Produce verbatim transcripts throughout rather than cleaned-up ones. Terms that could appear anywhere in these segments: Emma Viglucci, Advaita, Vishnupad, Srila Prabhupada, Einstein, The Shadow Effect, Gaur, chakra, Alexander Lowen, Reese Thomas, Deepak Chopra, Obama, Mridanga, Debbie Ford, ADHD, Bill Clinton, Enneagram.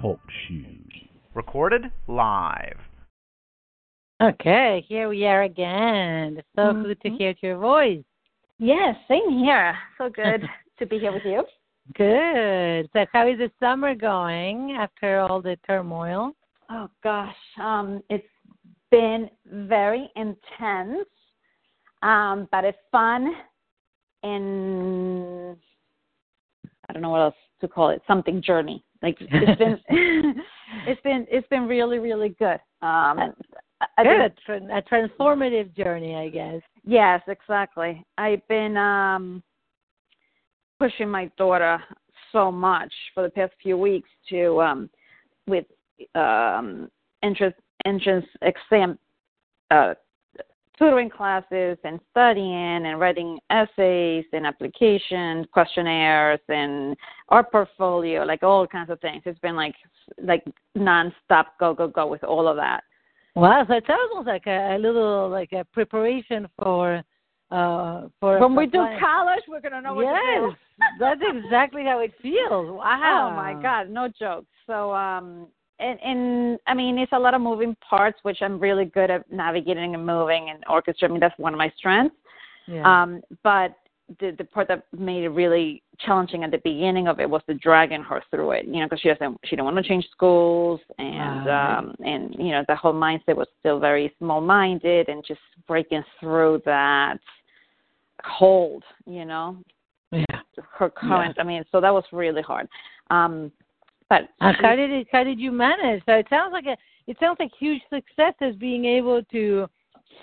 Talk shoes. Recorded live. Okay, here we are again. So mm-hmm. good to hear your voice. Yes, same here. So good to be here with you. Good. So how is the summer going after all the turmoil? Oh, gosh. Um, it's been very intense, um, but it's fun and I don't know what else to call it, something journey. Like it's been it's been it's been really, really good. Um, and I good. Think, a transformative journey, I guess. Yes, exactly. I've been... Um, pushing my daughter so much for the past few weeks to um, with um, entrance entrance exam uh, tutoring classes and studying and writing essays and applications, questionnaires and art portfolio, like all kinds of things. It's been like like nonstop go go go with all of that. Wow, so it's almost like a, a little like a preparation for. Uh, for when we do college, we're going to know what to do. That's exactly how it feels. Wow. Oh, my God. No joke. So, um, and, and, I mean, it's a lot of moving parts, which I'm really good at navigating and moving and orchestrating. I mean, that's one of my strengths. Yeah. Um, but the, the part that made it really challenging at the beginning of it was the dragging her through it, you know, because she doesn't, she didn't want to change schools. And, wow. um, and you know, the whole mindset was still very small-minded and just breaking through that hold, you know, yeah. her current. Yeah. I mean, so that was really hard. Um, but uh, she, how did it, how did you manage? So it sounds like a, it sounds like huge success as being able to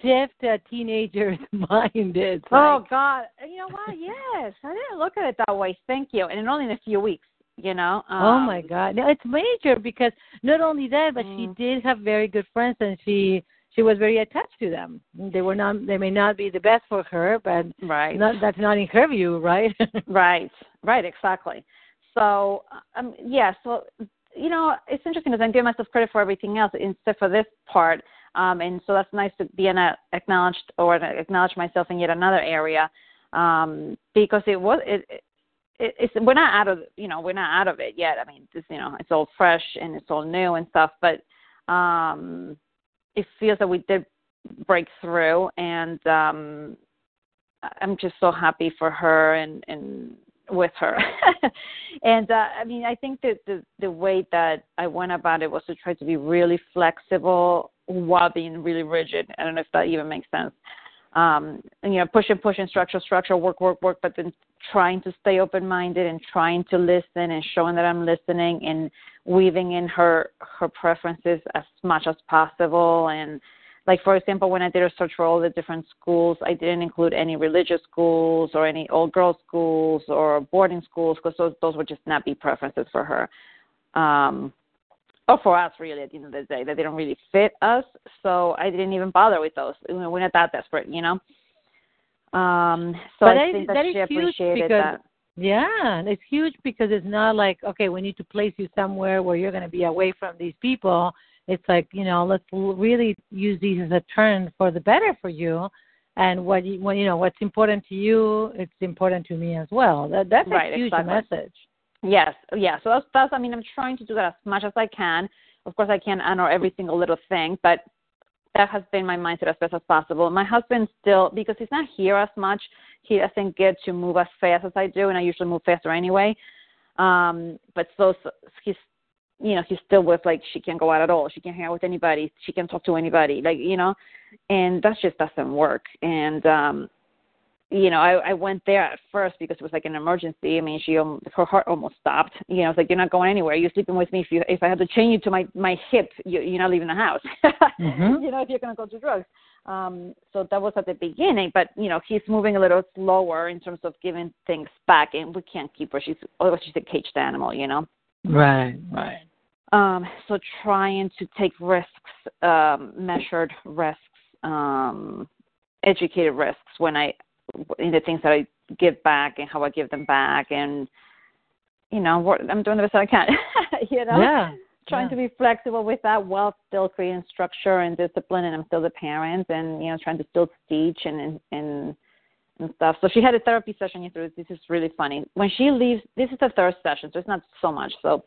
shift a teenager's mind. It's oh like, God, you know what? Yes, I didn't look at it that way. Thank you, and only in a few weeks, you know. Um, oh my God, no, it's major because not only that, but mm. she did have very good friends, and she. She was very attached to them. They were not. They may not be the best for her, but right. not, that's not in her view, right? right, right, exactly. So, um, yeah, so, you know, it's interesting because I'm giving myself credit for everything else instead for this part, um, and so that's nice to be an, uh, acknowledged or acknowledge myself in yet another area um, because it was it, it, it, it's we're not out of you know we're not out of it yet. I mean, it's, you know, it's all fresh and it's all new and stuff, but. Um, It feels that we did break through, and um, I'm just so happy for her and, and with her. and, uh, I mean, I think that the, the way that I went about it was to try to be really flexible while being really rigid. I don't know if that even makes sense. Um, and, you know, push and push and structure, structure, work, work, work, but then trying to stay open-minded and trying to listen and showing that I'm listening and weaving in her, her preferences as much as possible. And, like, for example, when I did a search for all the different schools, I didn't include any religious schools or any all-girls schools or boarding schools because those, those would just not be preferences for her. Um Oh, for us, really, at the end of the day, that they don't really fit us, so I didn't even bother with those. We're not that desperate, you know? Um, so but I, I think that, that she appreciated because, that. Yeah, and it's huge because it's not like, okay, we need to place you somewhere where you're going to be away from these people. It's like, you know, let's really use these as a turn for the better for you, and what you, what, you know, what's important to you, it's important to me as well. That, that's right, a huge exactly. message. Yes, yeah. So that's, that's, I mean, I'm trying to do that as much as I can. Of course, I can't honor every single little thing, but that has been my mindset as best as possible. My husband still, because he's not here as much, he doesn't get to move as fast as I do, and I usually move faster anyway. Um, but so, so he's, you know, he's still with, like, she can't go out at all. She can't hang out with anybody. She can't talk to anybody, like, you know, and that just doesn't work. And, um, you know, I, I went there at first because it was like an emergency. I mean, she her heart almost stopped. You know, I was like, you're not going anywhere. You're sleeping with me. If you, if I have to chain you to my, my hip, you, you're not leaving the house. Mm-hmm. You know, if you're going to go to drugs. Um, so that was at the beginning. But, you know, he's moving a little slower in terms of giving things back. And we can't keep her. She's otherwise she's a caged animal, you know. Right, right. Um, so trying to take risks, um, measured risks, um, educated risks when I – in the things that I give back and how I give them back, and you know, I'm doing the best I can. you know, yeah, trying yeah. to be flexible with that while still creating structure and discipline, and I'm still the parent, and you know, trying to still teach and and and stuff. So she had a therapy session through. This is really funny. When she leaves, this is the third session, so it's not so much. So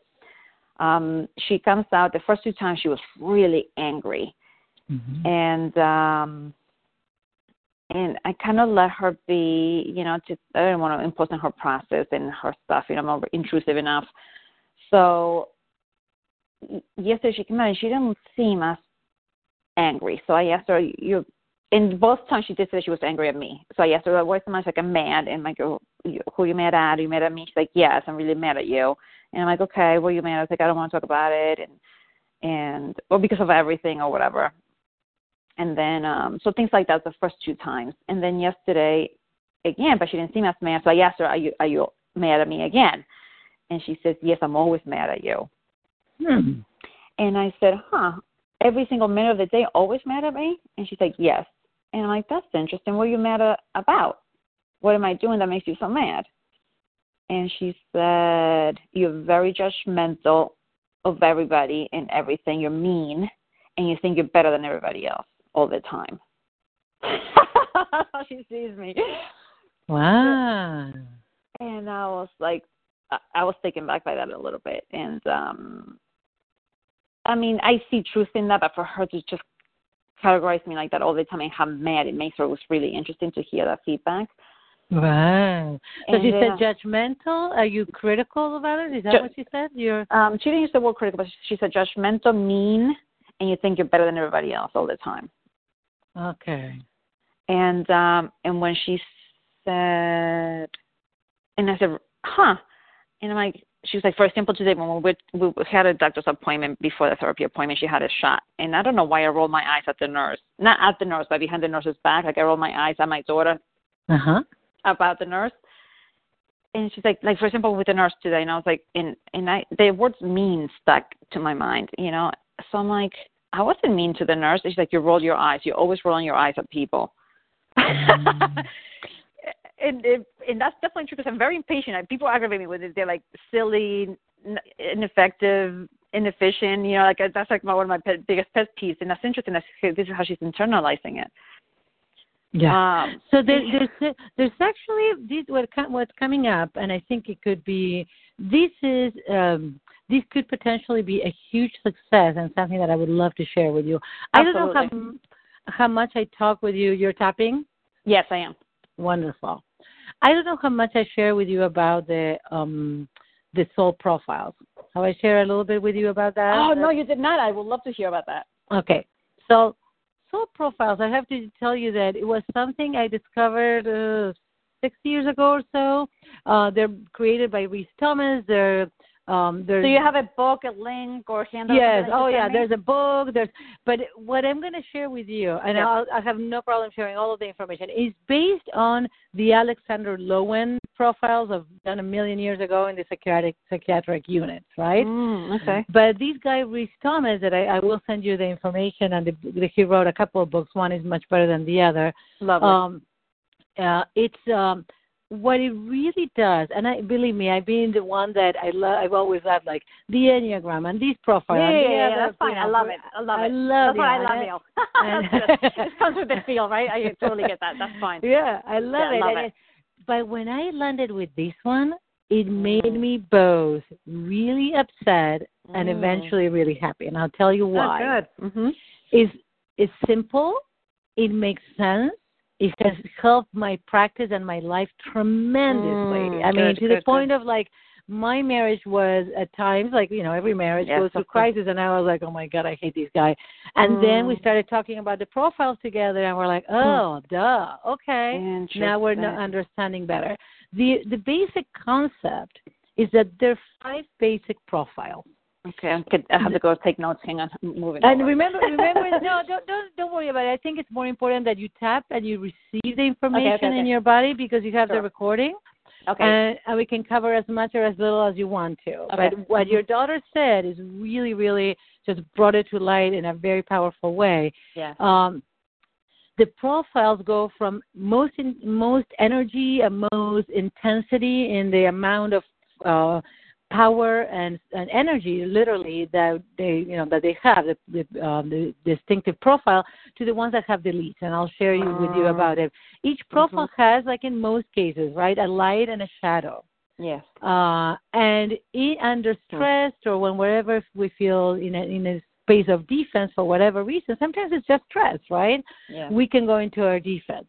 um, she comes out. The first two times she was really angry, mm-hmm. and. Um, And I kind of let her be, you know, just, I didn't want to impose on her process and her stuff, you know, I'm not intrusive enough. So yesterday she came out and she didn't seem as angry. So I asked her, you, and both times she did say she was angry at me. So I asked her, why am I like, I'm mad? And I'm like, who are you mad at? Are you mad at me? She's like, yes, I'm really mad at you. And I'm like, okay, what are you mad at? I was like, I don't want to talk about it. And, and, or because of everything or whatever. And then, um, so things like that the first two times. And then yesterday, again, but she didn't seem as mad. So I asked her, are you, are you mad at me again? And she says, yes, I'm always mad at you. Hmm. And I said, huh, every single minute of the day, always mad at me? And she's like, yes. And I'm like, that's interesting. What are you mad at, about? What am I doing that makes you so mad? And she said, you're very judgmental of everybody and everything. You're mean, and you think you're better than everybody else all the time. She sees me. Wow. And I was like, I was taken back by that a little bit. And, um, I mean, I see truth in that, but for her to just categorize me like that all the time and how mad it makes her, it was really interesting to hear that feedback. Wow. So and she then, said judgmental? Are you critical about it? Is that ju- what she said? You're... Um, she didn't use the word critical, but she said judgmental, mean, and you think you're better than everybody else all the time. Okay. And um, and when she said, and I said, huh. And I'm like, she was like, for example, today when we, we had a doctor's appointment before the therapy appointment, she had a shot. And I don't know why I rolled my eyes at the nurse. Not at the nurse, but behind the nurse's back. Like I rolled my eyes at my daughter uh-huh. about the nurse. And she's like, like for example, with the nurse today. And I was like, and, and I the words mean stuck to my mind, you know. So I'm like, I wasn't mean to the nurse. She's like, you roll your eyes. You're always rolling your eyes at people. Mm-hmm. and, and and that's definitely true because I'm very impatient. I, people aggravate me with it. They're like silly, ineffective, inefficient. You know, like that's like my, one of my pet, biggest pet peeves. And that's interesting. That's, this is how she's internalizing it. Yeah. Um, so there, there's there's actually this, what what's coming up, and I think it could be this is. Um, This could potentially be a huge success and something that I would love to share with you. Absolutely. I don't know how, how much I talk with you. You're tapping? Yes, I am. Wonderful. I don't know how much I share with you about the um, the soul profiles. Have I shared a little bit with you about that? Oh, no, you did not. I would love to hear about that. Okay. So soul profiles, I have to tell you that it was something I discovered uh, six years ago or so. Uh, they're created by Reese Thomas. They're Um, so you have a book, a link, or handout? Yes. Oh, yeah. There's a book. There's. But what I'm going to share with you, and I'll, I have no problem sharing all of the information, is based on the Alexander Lowen profiles of done a million years ago in the psychiatric psychiatric units, right? Mm, okay. But this guy Reese Thomas, that I, I will send you the information, and the, the, he wrote a couple of books. One is much better than the other. Lovely. Um, uh, it's. Um, What it really does, and I believe me, I've been the one that I love. I've always loved like the Enneagram and these profiles. Yeah, yeah, yeah, yeah that's fine. I love it. I love I it. Love that's it. Why I love it. It. It comes with the feel, right? I totally get that. That's fine. Yeah, I love, yeah, it. I love it. it. But when I landed with this one, it made mm. me both really upset mm. and eventually really happy. And I'll tell you why. That's good. Mm-hmm. It's, it's simple. It makes sense. It has helped my practice and my life tremendously. Mm, I mean, good, to good, the point good. of like, my marriage was at times, like, you know, every marriage yes, goes through crisis, and I was like, oh, my God, I hate this guy. And mm. then we started talking about the profiles together, and we're like, oh, mm. duh, okay. Now we're not understanding better. The, the basic concept is that there are five basic profiles. Okay, I have to go take notes. Hang on, I'm moving. And over. remember, remember, no, don't, don't don't worry about it. I think it's more important that you tap and you receive the information okay, okay, okay. in your body, because you have sure. the recording. Okay. And, and we can cover as much or as little as you want to. Okay. But what your daughter said is really, really just brought it to light in a very powerful way. Yeah. Um, the profiles go from most in, most energy and most intensity in the amount of uh, power and, and energy, literally, that they you know that they have the, the, um, the distinctive profile, to the ones that have the least, and I'll share you, mm. with you about it. Each profile mm-hmm. has, like in most cases, right, a light and a shadow. Yes. Uh, and it, under stress mm. or when wherever we feel in a, in a space of defense for whatever reason, sometimes it's just stress, right? Yeah. We can go into our defense.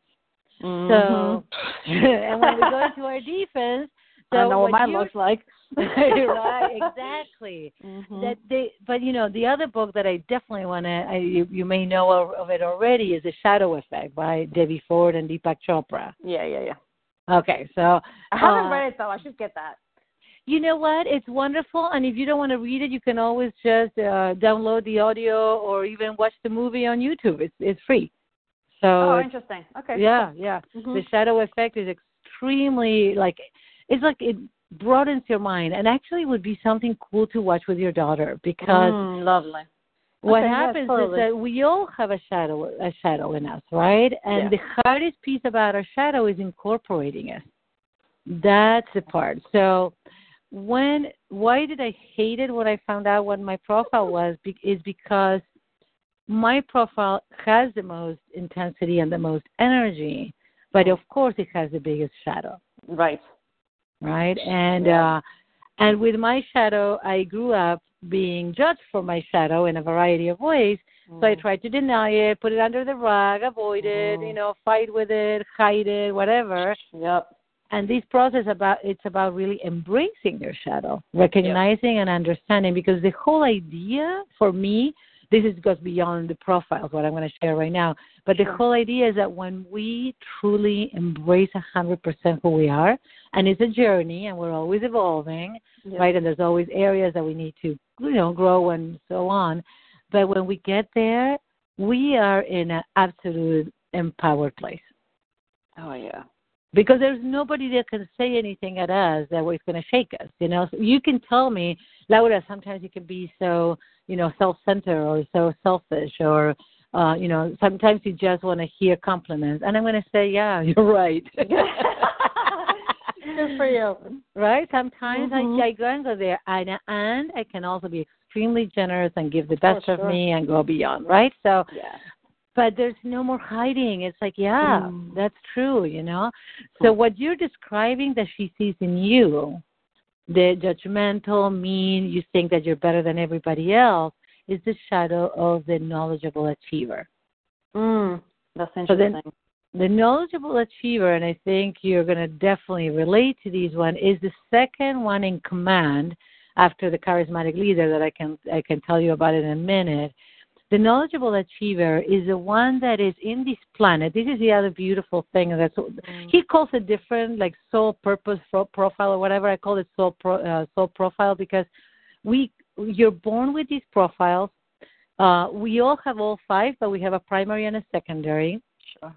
Mm-hmm. So, and when we go into our defense. So I don't know what mine looks like. Right, exactly. Mm-hmm. That they, but, you know, the other book that I definitely want to, you, you may know of, of it already, is The Shadow Effect by Debbie Ford and Deepak Chopra. Yeah, yeah, yeah. Okay, so. I haven't uh, read it, though. I should get that. You know what? It's wonderful, and if you don't want to read it, you can always just uh, download the audio or even watch the movie on YouTube. It's, it's free. So, oh, interesting. Okay. Yeah, yeah. Mm-hmm. The Shadow Effect is extremely, like, it's like it broadens your mind, and actually would be something cool to watch with your daughter, because mm, lovely. What okay, happens yes, totally. is that we all have a shadow, a shadow in us, right? And yeah. the hardest piece about our shadow is incorporating it. That's the part. So when, why did I hate it when I found out what my profile was, is because my profile has the most intensity and the most energy, but of course it has the biggest shadow. Right. Right, and uh, and with my shadow, I grew up being judged for my shadow in a variety of ways. Mm. So I tried to deny it, put it under the rug, avoid mm. it, you know, fight with it, hide it, whatever. Yep. And this process about it's about really embracing your shadow, recognizing yep. and understanding, because the whole idea for me, this is goes beyond the profiles, what I'm going to share right now. But the sure. whole idea is that when we truly embrace one hundred percent who we are, and it's a journey, and we're always evolving, yeah. right? And there's always areas that we need to, you know, grow and so on. But when we get there, we are in an absolute empowered place. Oh, yeah. Because there's nobody that can say anything at us that is going to shake us, you know. So you can tell me, Laura, sometimes you can be so, you know, self-centered or so selfish, or, uh, you know, sometimes you just want to hear compliments. And I'm going to say, yeah, you're right. Good for you. Right? Sometimes mm-hmm. I, I go and go there. And, and I can also be extremely generous and give the best oh, sure. of me and go beyond, right? So. Yeah. But there's no more hiding. It's like, yeah, mm. that's true, you know. So what you're describing that she sees in you, the judgmental, mean, you think that you're better than everybody else, is the shadow of the knowledgeable achiever. Mm. That's interesting. So the, the knowledgeable achiever, and I think you're going to definitely relate to these one, is the second one in command after the charismatic leader that I can I can tell you about in a minute. The knowledgeable achiever is the one that is in this planet. This is the other beautiful thing. That's mm. he calls it different, like soul purpose profile or whatever. I call it soul pro, uh, soul profile, because we you're born with these profiles. Uh, we all have all five, but we have a primary and a secondary. Sure.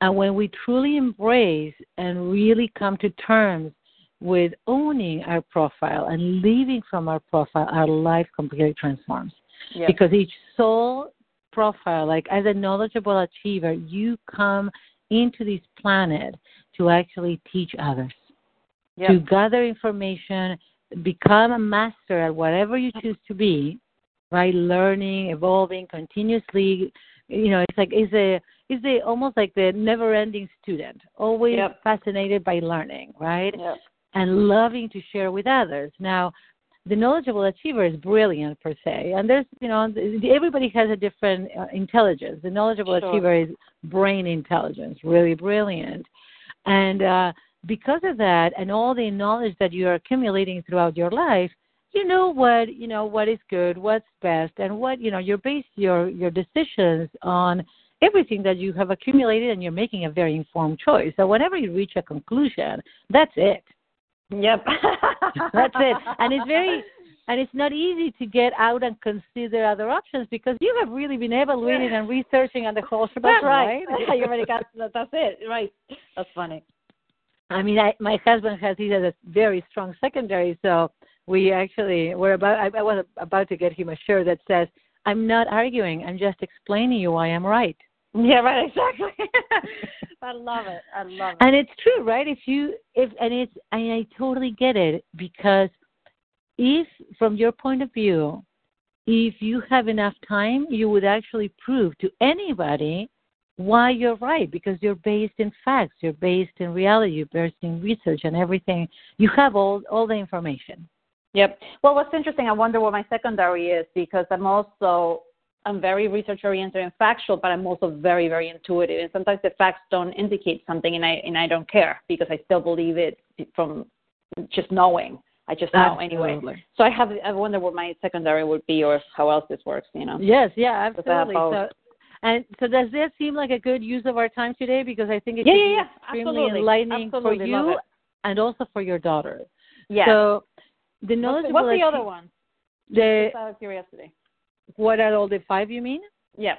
And when we truly embrace and really come to terms with owning our profile and living from our profile, our life completely transforms. Yes. Because each soul profile, like as a knowledgeable achiever, you come into this planet to actually teach others, yes. to gather information, become a master at whatever you choose to be, right? Learning, evolving continuously. You know, it's like it's a it's a almost like the never-ending student, always yep. fascinated by learning, right? Yep. And loving to share with others. Now. The knowledgeable achiever is brilliant per se, and there's, you know, everybody has a different uh, intelligence. The knowledgeable sure. achiever is brain intelligence, really brilliant, and uh, because of that and all the knowledge that you are accumulating throughout your life, you know what, you know, what is good, what's best, and what, you know, you're based your, your decisions on everything that you have accumulated, and you're making a very informed choice. So whenever you reach a conclusion, that's it. Yep. That's it. And it's very, and it's not easy to get out and consider other options because you have really been evaluating and researching on the whole shebang, that's right? right? You already got, that's it, right. That's funny. I mean, I, my husband has, he has a very strong secondary, so we actually were about, I, I was about to get him a shirt that says, I'm not arguing, I'm just explaining you why I'm right. Yeah, right, exactly. I love it, I love it. And it's true, right? If you, if, and it's, and I totally get it, because if, from your point of view, if you have enough time, you would actually prove to anybody why you're right, because you're based in facts, you're based in reality, you're based in research and everything. You have all, all the information. Yep. Well, what's interesting, I wonder what my secondary is, because I'm also, I'm very research-oriented and factual, but I'm also very, very intuitive. And sometimes the facts don't indicate something, and I and I don't care, because I still believe it from just knowing. I just know absolutely. Anyway. So I have, I wonder what my secondary would be, or how else this works, you know. Yes, yeah, absolutely. So, and so does this seem like a good use of our time today? Because I think it yeah, can yeah, be yeah. extremely absolutely. enlightening absolutely. for you and also for your daughter. Yeah. So the knowledgeable... What's the, what's the other one? The, just out of curiosity. What are all the five, you mean? Yeah.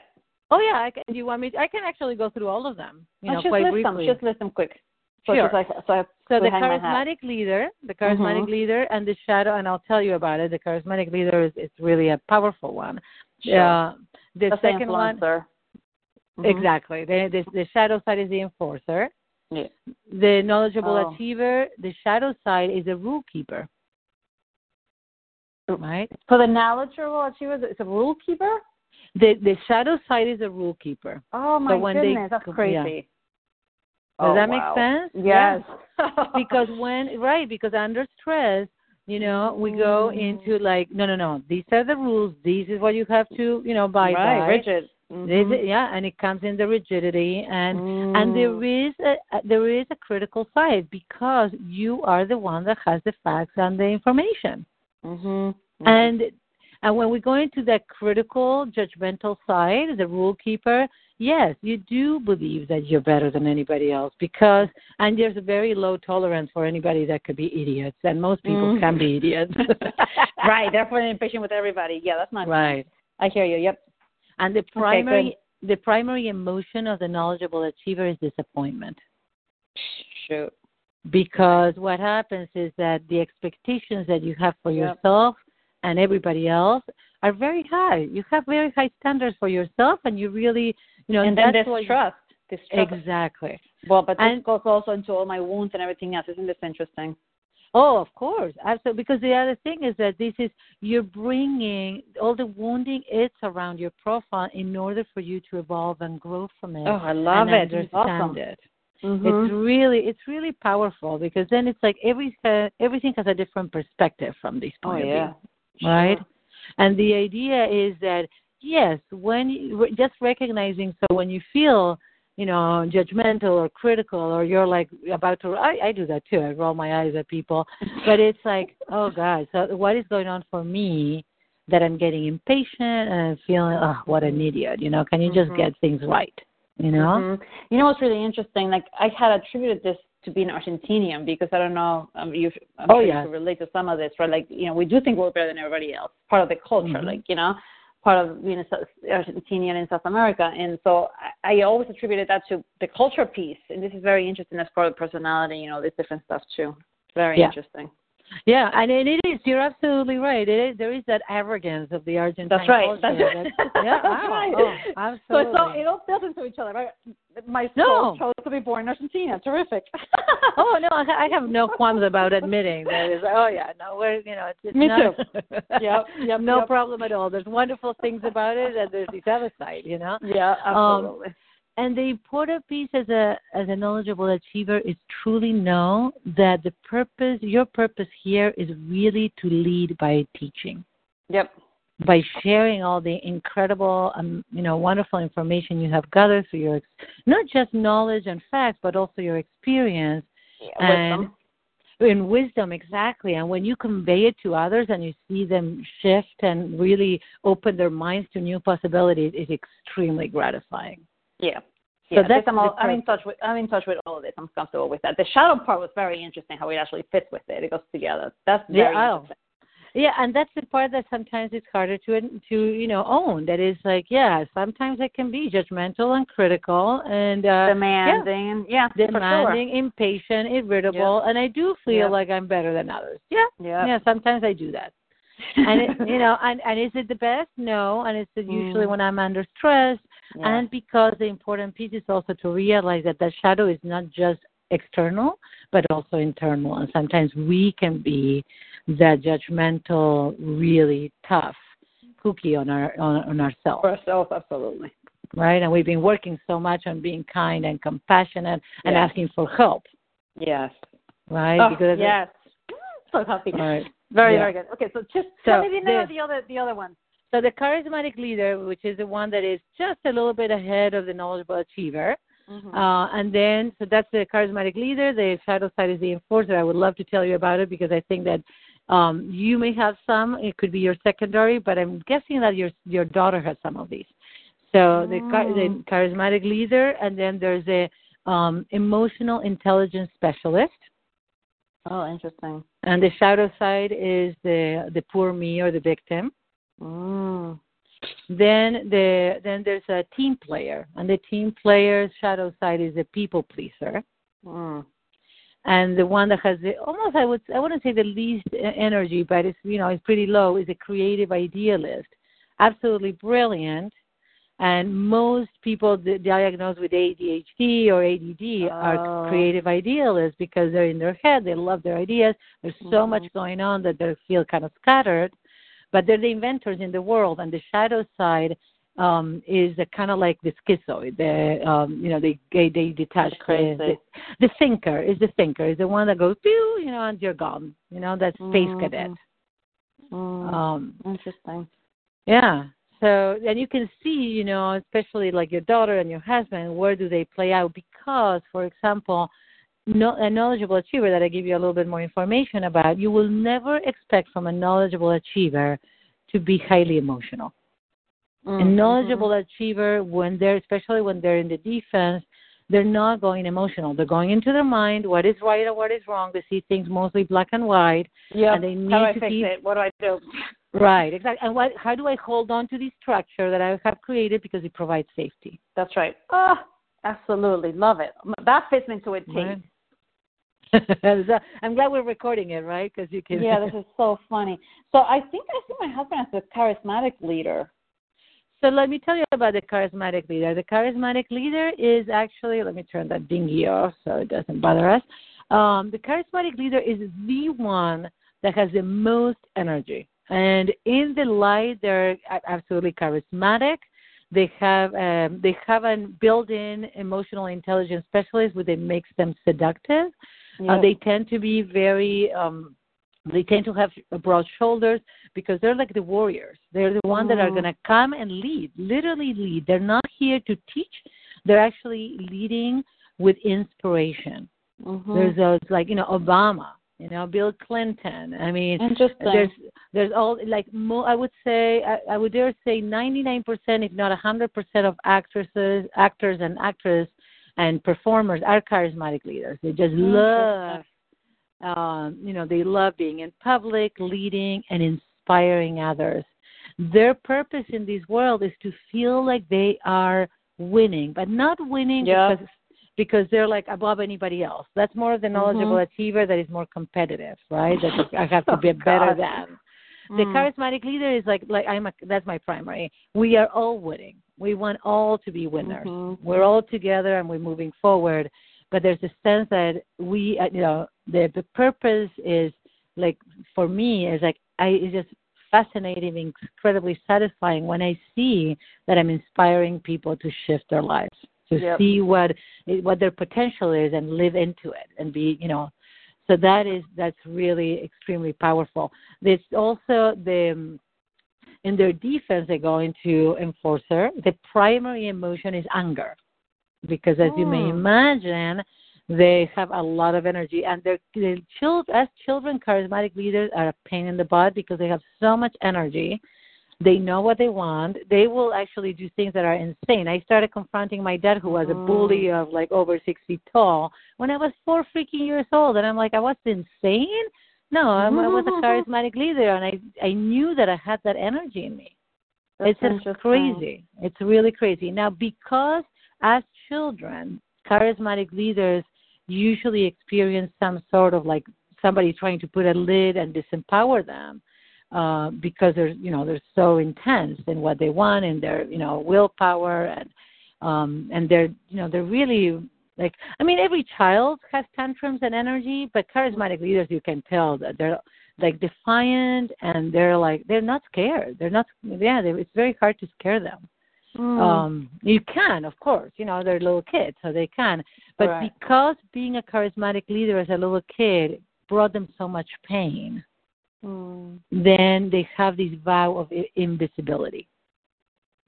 Oh, yeah. I can, do you want me to, I can actually go through all of them, you know, just quite briefly. Them, just list them quick. So sure. Like, so, I, so, so the charismatic leader, the charismatic mm-hmm. leader and the shadow, and I'll tell you about it. The charismatic leader is, is really a powerful one. Sure. Uh, the That's second the one. Mm-hmm. Exactly. The, the, the shadow side is the enforcer. Yeah. The knowledgeable oh. achiever, the shadow side is a rule keeper. Right. So the knowledgeable achiever is a rule keeper? The the shadow side is a rule keeper. Oh, my so when goodness. They, that's crazy. Yeah. Does oh, that make wow. sense? Yes. yes. Because when, right, because under stress, you know, we go into like, no, no, no, these are the rules. This is what you have to, you know, buy. Right, by. rigid. Mm-hmm. This, yeah, and it comes in the rigidity. And mm. and there is, a, there is a critical side because you are the one that has the facts and the information. Mm-hmm. Mm-hmm. And and when we go into that critical, judgmental side, the rule keeper, yes, you do believe that you're better than anybody else because, and there's a very low tolerance for anybody that could be idiots, and most people mm. can be idiots. Right, therefore they're impatient with everybody. Yeah, that's not right. I hear you. Yep. And the primary, okay, the primary emotion of the knowledgeable achiever is disappointment. Shoot. Because what happens is that the expectations that you have for yep. yourself and everybody else are very high. You have very high standards for yourself, and you really, you know, and, and then that's there's trust. You, distrust. Exactly. Well, but this and, goes also into all my wounds and everything else. Isn't this interesting? Oh, of course, absolutely. Because the other thing is that this is you're bringing all the wounding it's around your profile in order for you to evolve and grow from it. Oh, I love and it. Understand awesome. It. Mm-hmm. It's really, it's really powerful because then it's like every uh, everything has a different perspective from this point oh, of yeah. view, right? Sure. And the idea is that yes, when you, just recognizing so when you feel you know judgmental or critical or you're like about to, I, I do that too. I roll my eyes at people, but it's like oh god, so what is going on for me that I'm getting impatient and I'm feeling oh what an idiot, you know? Can you mm-hmm. just get things right? You know, mm-hmm. you know what's really interesting? Like I had attributed this to being Argentinian because I don't know um, you. I'm oh sure yeah. you relate to some of this, right? Like you know, we do think we're better than everybody else. Part of the culture, mm-hmm. like you know, part of being you know, Argentinian in South America. And so I, I always attributed that to the culture piece. And this is very interesting as part of personality. You know, this different stuff too. Very yeah. interesting. Yeah, and it is. You're absolutely right. It is, there is that arrogance of the Argentine That's right. culture. That's right. That's, yeah, That's wow. right. Oh, absolutely. So, so it all builds into each other. Right? My soul no. chose to be born in Argentina. Terrific. oh no, I, I have no qualms about admitting that. Is oh yeah, no, we're, you know, it's, it's Me not. Too. A, yep, yep, no yep. problem at all. There's wonderful things about it, and there's the other side, you know. Yeah, absolutely. Um, And the important piece as a as a knowledgeable achiever is truly know that the purpose, your purpose here is really to lead by teaching. Yep. By sharing all the incredible, um, you know, wonderful information you have gathered through your, not just knowledge and facts, but also your experience Yeah, wisdom. And, and wisdom, exactly. And when you convey it to others and you see them shift and really open their minds to new possibilities, it's extremely gratifying. Yeah. So yeah, that's I'm, all, I'm in touch with I'm in touch with all of this. I'm comfortable with that. The shadow part was very interesting, how it actually fits with it. It goes together. That's very yeah, oh. interesting. Yeah, and that's the part that sometimes it's harder to to you know own. That is like, yeah, sometimes I can be judgmental and critical and uh, demanding, yeah, yeah demanding, sure. impatient, irritable, yeah. and I do feel yeah. like I'm better than others. Yeah, yeah, yeah sometimes I do that. and it, you know, and, and is it the best? No, and it's usually mm. when I'm under stress. Yeah. And because the important piece is also to realize that that shadow is not just external, but also internal. And sometimes we can be that judgmental, really tough cookie on our on, on ourselves. For ourselves, absolutely. Right? And we've been working so much on being kind and compassionate yeah. and asking for help. Yes. Right? Oh, because yes. I'm so happy. Right. Very, yeah. very good. Okay, so just so tell me the, the, the other the other one. So the charismatic leader, which is the one that is just a little bit ahead of the knowledgeable achiever. Mm-hmm. Uh, and then, so that's the charismatic leader. The shadow side is the enforcer. I would love to tell you about it because I think that um, you may have some. It could be your secondary, but I'm guessing that your your daughter has some of these. So oh. the, the charismatic leader, and then there's a um, emotional intelligence specialist. Oh, interesting. And the shadow side is the, the poor me or the victim. Mm. Then the then there's a team player, and the team player's shadow side is the people pleaser, mm. and the one that has the almost I would I wouldn't say the least energy, but it's you know it's pretty low. Is a creative idealist, absolutely brilliant, and most people diagnosed with A D H D or A D D oh. are creative idealists because they're in their head. They love their ideas. There's so mm. much going on that they feel kind of scattered. But they're the inventors in the world, and the shadow side um, is a, kind of like the schizoid. The um, you know they they detach the, the the thinker is the thinker is the one that goes pew you know and you're gone you know that's space mm-hmm. cadet. Mm. Um, Interesting. Yeah. So and you can see you know especially like your daughter and your husband where do they play out because for example. No, a knowledgeable achiever that I give you a little bit more information about, you will never expect from a knowledgeable achiever to be highly emotional. Mm-hmm. A knowledgeable achiever, when they're, especially when they're in the defense, they're not going emotional. They're going into their mind, what is right or what is wrong. They see things mostly black and white. Yeah, how do I fix keep... it? What do I do? Right, exactly. And what, how do I hold on to this structure that I have created because it provides safety? That's right. Oh, absolutely. Love it. That fits into a tape. Right. I'm glad we're recording it, right? Because you can. Yeah, this is so funny. So I think I see my husband as a charismatic leader. So let me tell you about the charismatic leader. The charismatic leader is actually, let me turn that dingy off so it doesn't bother us. Um, the charismatic leader is the one that has the most energy. And in the light, they're absolutely charismatic. They have um, they have a built-in emotional intelligence specialist, which makes them seductive. Yeah. Uh, they tend to be very, um, they tend to have broad shoulders because they're like the warriors. They're the ones mm-hmm. that are going to come and lead, literally lead. They're not here to teach. They're actually leading with inspiration. Mm-hmm. There's those like, you know, Obama, you know, Bill Clinton. I mean, there's there's all like, mo- I would say, I, I would dare say ninety-nine percent, if not one hundred percent of actresses, actors and actresses, and performers are charismatic leaders. They just love, um, you know, they love being in public, leading, and inspiring others. Their purpose in this world is to feel like they are winning, but not winning yeah. because because they're like above anybody else. That's more of the knowledgeable mm-hmm. achiever that is more competitive, right? That I have to be oh, better God. than. The charismatic leader is like, like I'm a, that's my primary. We are all winning. We want all to be winners. Mm-hmm. We're all together and we're moving forward. But there's a sense that we, you know, the, the purpose is like, for me, is like, I, it's just fascinating, incredibly satisfying when I see that I'm inspiring people to shift their lives, to yep. see what, what their potential is and live into it and be, you know, so that is that's really extremely powerful. There's also the in their defense they go into enforcer. The primary emotion is anger, because as oh. you may imagine, They have a lot of energy, and their children, as children, charismatic leaders are a pain in the butt because they have so much energy. They know what they want. They will actually do things that are insane. I started confronting my dad, who was a bully of like over six feet tall, when I was four freaking years old, and I'm like, I was insane? No, I was a charismatic leader, and I I knew that I had that energy in me. That's it's just crazy. It's really crazy. Now, because as children, charismatic leaders usually experience some sort of like somebody trying to put a lid and disempower them. Uh, because they're, you know, they're so intense in what they want and their, you know, willpower and um, and they're, you know, they're really like, I mean, every child has tantrums and energy, but charismatic leaders, you can tell that they're like defiant and they're like, they're not scared. They're not, yeah, they, it's very hard to scare them. Mm. Um, you can, of course, you know, they're little kids, so they can. But right. because being a charismatic leader as a little kid brought them so much pain, Mm. then they have this vow of invisibility.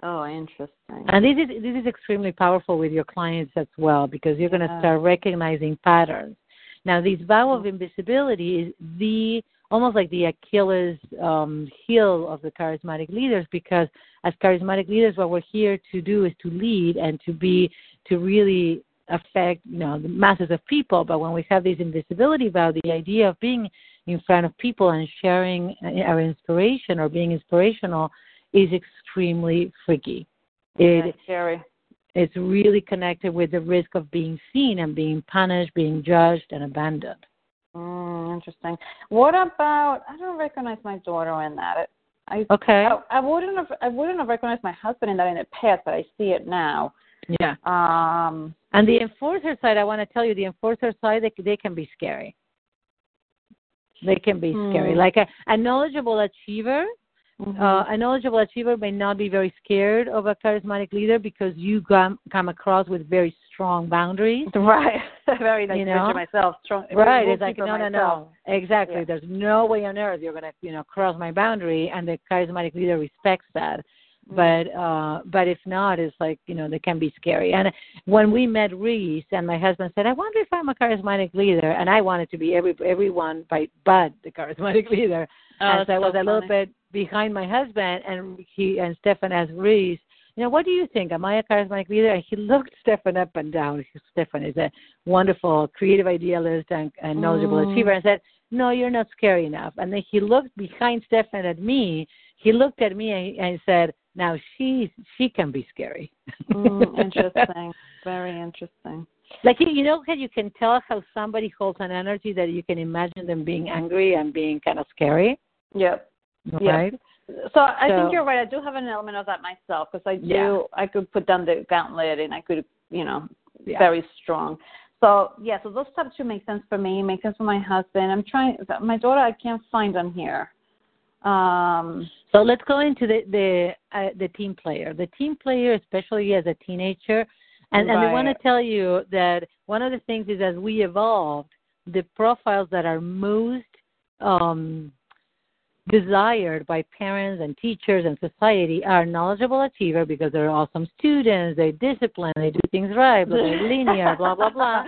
Oh, interesting. And this is this is extremely powerful with your clients as well, because you're yeah. going to start recognizing patterns. Now, this vow of invisibility is the almost like the Achilles um, heel of the charismatic leaders, because as charismatic leaders, what we're here to do is to lead and to be to really affect, you know, the masses of people. But when we have this invisibility vow, the idea of being in front of people and sharing our inspiration or being inspirational is extremely freaky. It, scary. It's really connected with the risk of being seen and being punished, being judged, and abandoned. Mm, interesting. What about? I don't recognize my daughter in that. I, okay. I, I wouldn't have. I wouldn't have recognized my husband in that in the past, but I see it now. Yeah. Um. And the enforcer side, I want to tell you, the enforcer side, they, they can be scary. They can be mm. scary. Like a, a knowledgeable achiever, mm-hmm. uh, a knowledgeable achiever may not be very scared of a charismatic leader because you come, come across with very strong boundaries. Right. Very nice you know? picture myself. Strong, right. It's like, no, myself. no, no. Exactly. Yeah. There's no way on earth you're going to, you know, cross my boundary, and the charismatic leader respects that. But uh, but if not, it's like, you know, they can be scary. And when we met Reese, and my husband said, I wonder if I'm a charismatic leader. And I wanted to be every everyone by, but the charismatic leader. Oh, and so I was so a little bit behind my husband, and he and Stefan asked Reese, you know, what do you think? Am I a charismatic leader? And he looked Stefan up and down. Stefan is a wonderful creative idealist and, and knowledgeable mm. achiever. And said, no, you're not scary enough. And then he looked behind Stefan at me. He looked at me and, and said, now, she she can be scary. mm, interesting. Very interesting. Like, you know how you can tell how somebody holds an energy that you can imagine them being angry and being kind of scary? Yep. Right? Yep. So I so, think you're right. I do have an element of that myself, because I do. Yeah. I could put down the gauntlet and I could, you know, yeah. very strong. So, yeah, so those types should make sense for me, make sense for my husband. I'm trying – my daughter, I can't find them here. Um, so let's go into the the, uh, the team player. The team player, especially as a teenager, and, right. and I want to tell you that one of the things is as we evolved, the profiles that are most um, desired by parents and teachers and society are knowledgeable achiever, because they're awesome students, they're disciplined, they do things right, but they're linear, blah, blah, blah.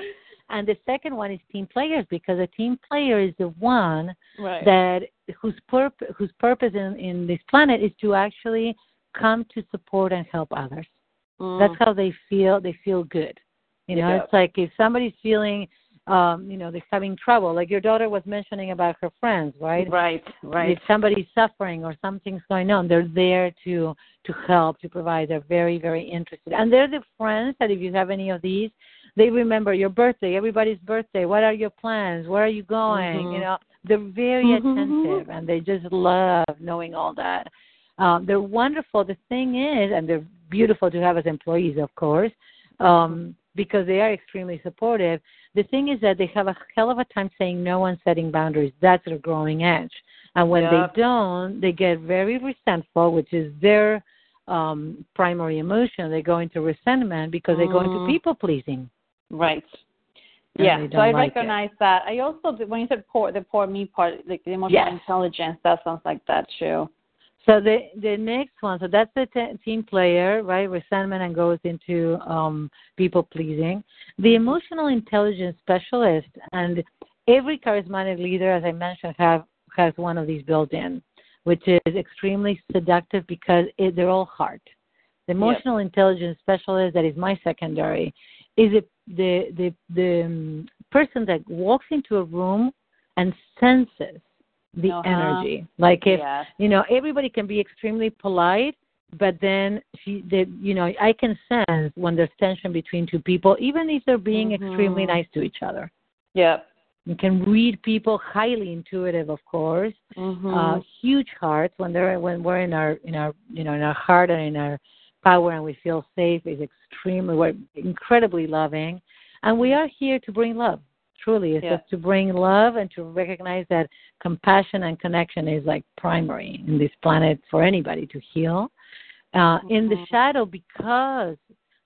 And the second one is team players, because a team player is the one right. that whose, purp- whose purpose in, in this planet is to actually come to support and help others. Mm. That's how they feel. They feel good. You know, yeah. it's like if somebody's feeling, um, you know, they're having trouble, like your daughter was mentioning about her friends, right? Right, right. If somebody's suffering or something's going on, they're there to, to help, to provide. They're very, very interested. And they're the friends that if you have any of these, they remember your birthday, everybody's birthday. What are your plans? Where are you going? Mm-hmm. You know, they're very mm-hmm. attentive, and they just love knowing all that. Um, they're wonderful. The thing is, and they're beautiful to have as employees, of course, um, because they are extremely supportive. The thing is that they have a hell of a time saying no and setting boundaries. That's their growing edge. And when yep. they don't, they get very resentful, which is their um, primary emotion. They go into resentment because mm. they go into people-pleasing. Right. And yeah. So I like recognize it. that. I also, when you said poor, the poor me part, like the emotional yes. intelligence, that sounds like that too. So the the next one, so that's the te- team player, right? Resentment and goes into um, people pleasing. The emotional intelligence specialist, and every charismatic leader, as I mentioned, have has one of these built in, which is extremely seductive because it, they're all heart. The emotional yep. intelligence specialist, that is my secondary, is it, the the the um, person that walks into a room and senses the uh-huh. energy. Like if, yeah. you know, everybody can be extremely polite, but then, she, they, you know, I can sense when there's tension between two people, even if they're being mm-hmm. extremely nice to each other. Yep. You can read people, highly intuitive, of course, mm-hmm. uh, huge hearts. When they're when we're in our in our you know in our heart and in our power and we feel safe, is extremely we're incredibly loving, and we are here to bring love. Truly, it's yeah. just to bring love and to recognize that compassion and connection is like primary in this planet for anybody to heal. Uh, mm-hmm. In the shadow, because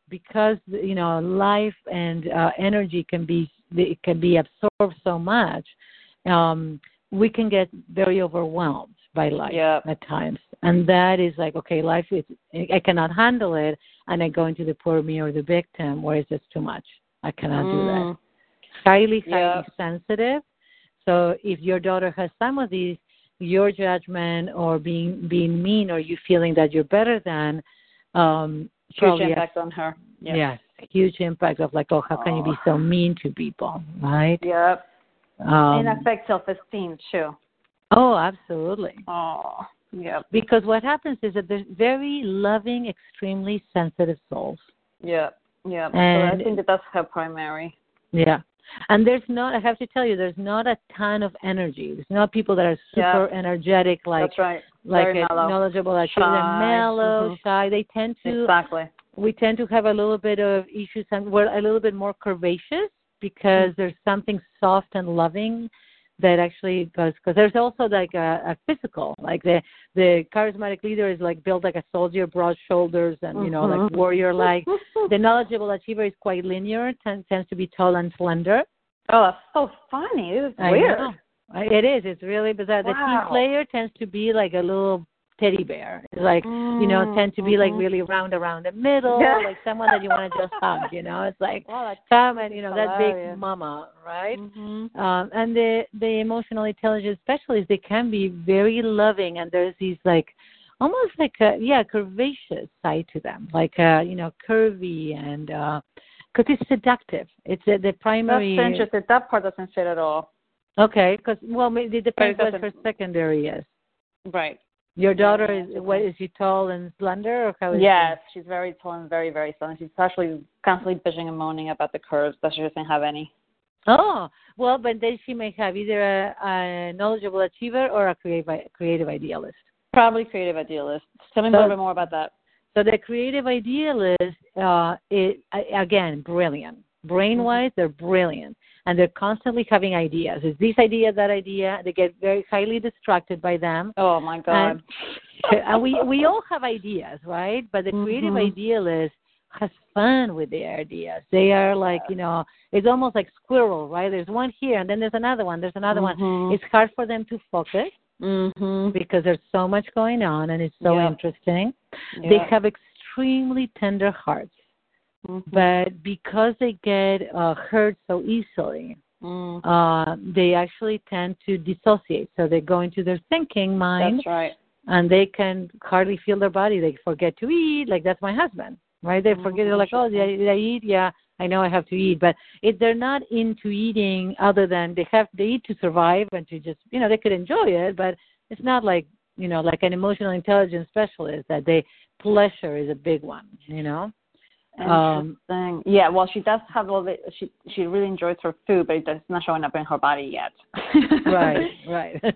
because you know life and uh, energy can be. It can be absorbed so much, um, we can get very overwhelmed by life yep. at times. And that is like, okay, life is, I cannot handle it, and I go into the poor me or the victim, where it's just too much. I cannot mm. do that. Highly, highly yep. sensitive. So if your daughter has some of these, your judgment or being being mean or you feeling that you're better than, um, huge impact has, on her. Yep. Yes. Huge impact of like, oh, how can you be so mean to people, right? Yep. Um, and affects self-esteem too. Oh, absolutely. Oh, yep. Because what happens is that there's very loving, extremely sensitive souls. Yep, yep. And so I think that that's her primary. Yeah. And there's not, I have to tell you, there's not a ton of energy. There's not people that are super yep. energetic, like, that's right. like knowledgeable, like they're mellow, mm-hmm. shy. They tend to... Exactly. We tend to have a little bit of issues and we're a little bit more curvaceous because mm-hmm. there's something soft and loving that actually goes, because there's also like a, a physical, like the, the charismatic leader is like built like a soldier, broad shoulders and, you know, mm-hmm. like warrior-like. The knowledgeable achiever is quite linear, tends, tends to be tall and slender. Oh, so funny. It is weird. I, it is. It's really bizarre. Wow. The team player tends to be like a little teddy bear, like mm, you know, tend to be mm-hmm. like really round around the middle, yeah. like someone that you want to just hug. You know, it's like well, come and you know that big mama, right? Mm-hmm. Um, and the the emotional intelligence specialists, they can be very loving, and there's these like almost like a yeah curvaceous side to them, like uh, you know curvy and because uh, it's seductive. It's uh, the primary. That's interesting. That part doesn't fit at all. Okay, because well, maybe it depends what her secondary is. Right. Your daughter is what is she tall and slender or how is yes, she? She's very tall and very, very slender. She's actually constantly bitching and moaning about the curves, but she doesn't have any. Oh, well, but then she may have either a, a knowledgeable achiever or a creative creative idealist. Probably creative idealist. Tell me so, a little bit more about that. So the creative idealist, uh, is, again, brilliant. Brain-wise, they're brilliant, and they're constantly having ideas. It's this idea, that idea. They get very highly distracted by them. Oh, my God. And, and we, we all have ideas, right? But the creative mm-hmm. idealist has fun with their ideas. They are like, you know, it's almost like squirrel, right? There's one here, and then there's another one. There's another mm-hmm. one. It's hard for them to focus mm-hmm. because there's so much going on, and it's so yep. interesting. Yep. They have extremely tender hearts. Mm-hmm. But because they get uh, hurt so easily, mm. uh, they actually tend to dissociate. So they go into their thinking mind. That's right. And they can hardly feel their body. They forget to eat. Like, that's my husband, right? They mm-hmm. forget. They're like, oh, did I, did I eat? Yeah, I know I have to eat. But if they're not into eating other than they have they eat to survive and to just, you know, they could enjoy it. But it's not like, you know, like an emotional intelligence specialist that they pleasure is a big one, you know? Interesting. Um, yeah, well, she does have all the. She she really enjoys her food, but it's not showing up in her body yet. right, right. Uh,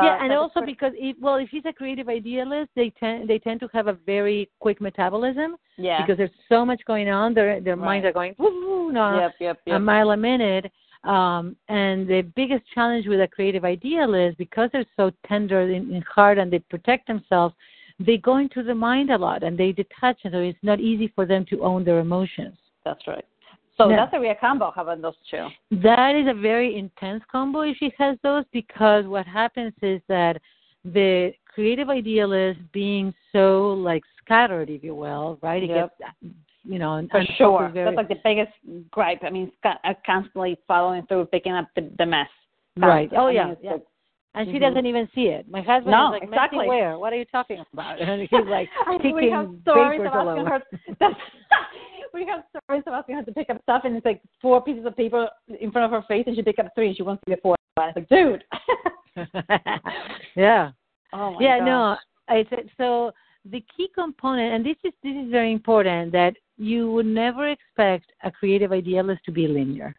yeah, and also pretty... because it, well, if she's a creative idealist, they tend they tend to have a very quick metabolism. Yeah. Because there's so much going on, their their right. minds are going woo, no, yep, yep, yep. a mile a minute. Um, and the biggest challenge with a creative idealist, because they're so tender in, in heart and they protect themselves. They go into the mind a lot, and they detach, and so it's not easy for them to own their emotions. That's right. So now, that's a real combo, having those two. That is a very intense combo if she has those, because what happens is that the creative idealists being so like scattered, if you will, right? It yep. gets, you know, and, for and sure. Very... That's like the biggest gripe. I mean, constantly following through, picking up the, the mess. Right. Oh, I yeah. Mean, yeah. Like, and she mm-hmm. doesn't even see it. My husband no, is like, exactly. where? What are you talking about? And he's like, I mean, we have stories about asking her. We have stories about asking her to pick up stuff, and it's like four pieces of paper in front of her face, and she picks up three, and she wants to get four. And it's like, dude. yeah. Oh my yeah. Gosh. No. It's so the key component, and this is this is very important, that you would never expect a creative idealist to be linear,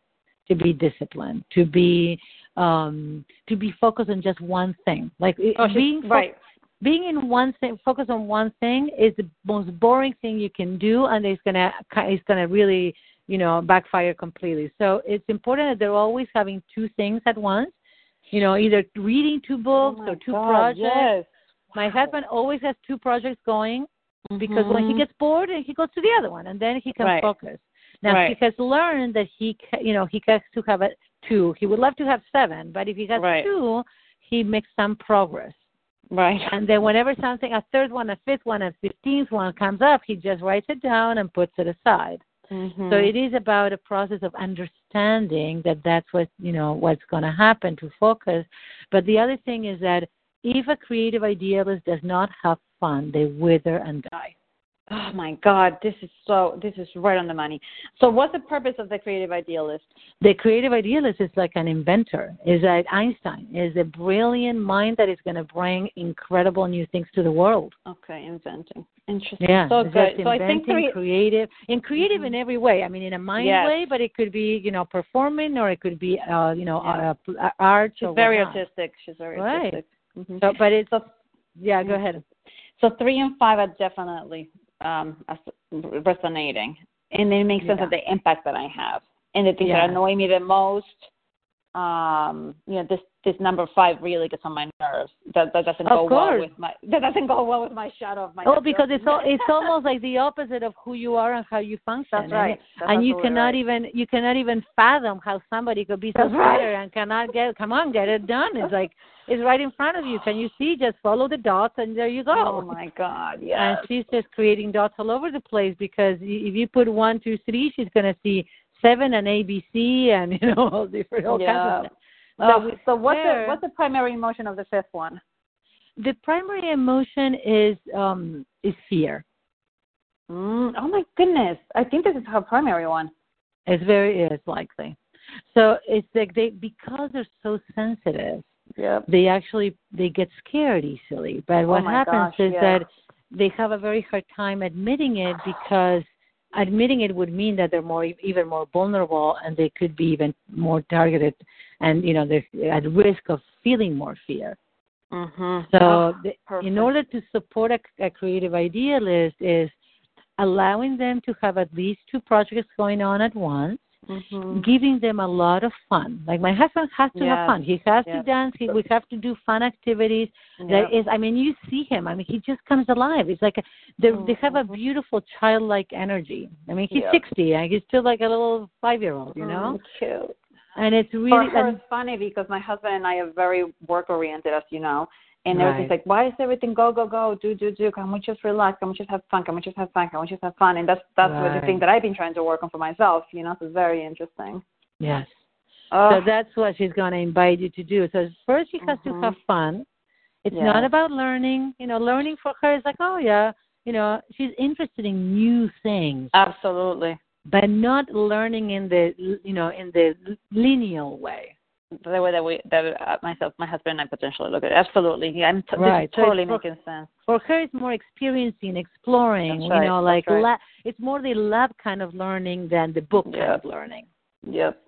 to be disciplined, to be um, to be focused on just one thing. Like oh, being fo- right. being in one thing, focused on one thing is the most boring thing you can do, and it's gonna it's gonna really you know backfire completely. So it's important that they're always having two things at once. You know, either reading two books oh or two God, projects. Yes. My wow. husband always has two projects going mm-hmm. because when he gets bored, he goes to the other one, and then he can right. focus. Now right. he has learned that he, you know, he has to have a two. He would love to have seven, but if he has right. two, he makes some progress. Right. And then whenever something, a third one, a fifth one, a fifteenth one comes up, he just writes it down and puts it aside. Mm-hmm. So it is about a process of understanding that that's what, you know, what's going to happen to focus. But the other thing is that if a creative idealist does not have fun, they wither and die. Oh my God, this is so, this is right on the money. So what's the purpose of the creative idealist? The creative idealist is like an inventor, is like Einstein, is a brilliant mind that is going to bring incredible new things to the world. Okay, inventing. Interesting. Yeah, so good. So inventing, I think three... creative, and creative mm-hmm. in every way. I mean, in a mind yes. way, but it could be, you know, performing, or it could be, uh, you know, yeah. uh, art. She's or very whatnot. artistic. She's very right. artistic. Mm-hmm. So, but it's, so, yeah, go ahead. So three and five are definitely... Um, resonating, and it makes sense yeah. of the impact that I have, and the things yeah. that annoy me the most. Um, you know, this this number five really gets on my nerves. That that doesn't of go course. well with my that doesn't go well with my shadow of my. Oh, because it's all, it's almost like the opposite of who you are and how you function. That's right. That's and you cannot right. even you cannot even fathom how somebody could be so bitter right. and cannot get come on get it done. It's like. It's right in front of you. Can you see? Just follow the dots, and there you go. Oh, my God, yeah. And she's just creating dots all over the place, because if you put one, two, three, she's going to see seven and A B C and, you know, all different all yeah. kinds of stuff. So, so, so what's, the, what's the primary emotion of the fifth one? The primary emotion is um, is fear. Mm, oh, my goodness. I think this is her primary one. It's very it's likely. So it's like they, because they're so sensitive, Yep. they actually they get scared easily. But what oh happens gosh, is yeah. that they have a very hard time admitting it, because admitting it would mean that they're more even more vulnerable, and they could be even more targeted, and you know they're at risk of feeling more fear. Mm-hmm. So oh, the, in order to support a, a creative idealist is allowing them to have at least two projects going on at once. Mm-hmm. Giving them a lot of fun. Like my husband has to yes. have fun. He has yes. to dance. He, we have to do fun activities. Yep. That is, I mean, you see him. I mean, he just comes alive. It's like a, they mm-hmm. they have a beautiful childlike energy. I mean, he's yep. sixty and he's still like a little five-year-old, you know? Mm, cute. And it's really For her, and, it's funny because my husband and I are very work-oriented, as you know. And right. everything's like, why is everything go, go, go, do, do, do? Can we just relax? Can we just have fun? Can we just have fun? Can we just have fun? And that's that's right. the thing that I've been trying to work on for myself. You know, so it's very interesting. Yes. Oh. So that's what she's going to invite you to do. So first she has mm-hmm. to have fun. It's yeah. not about learning. You know, learning for her is like, oh, yeah. You know, she's interested in new things. Absolutely. But not learning in the, you know, in the linear way. The way that we, that myself, my husband, and I potentially look at it. Absolutely, yeah, I'm t- right. this is totally so for, making sense. For her, it's more experiencing, exploring. Right. You know, like right. lab, it's more the lab kind of learning than the book yep. kind of learning. Yep.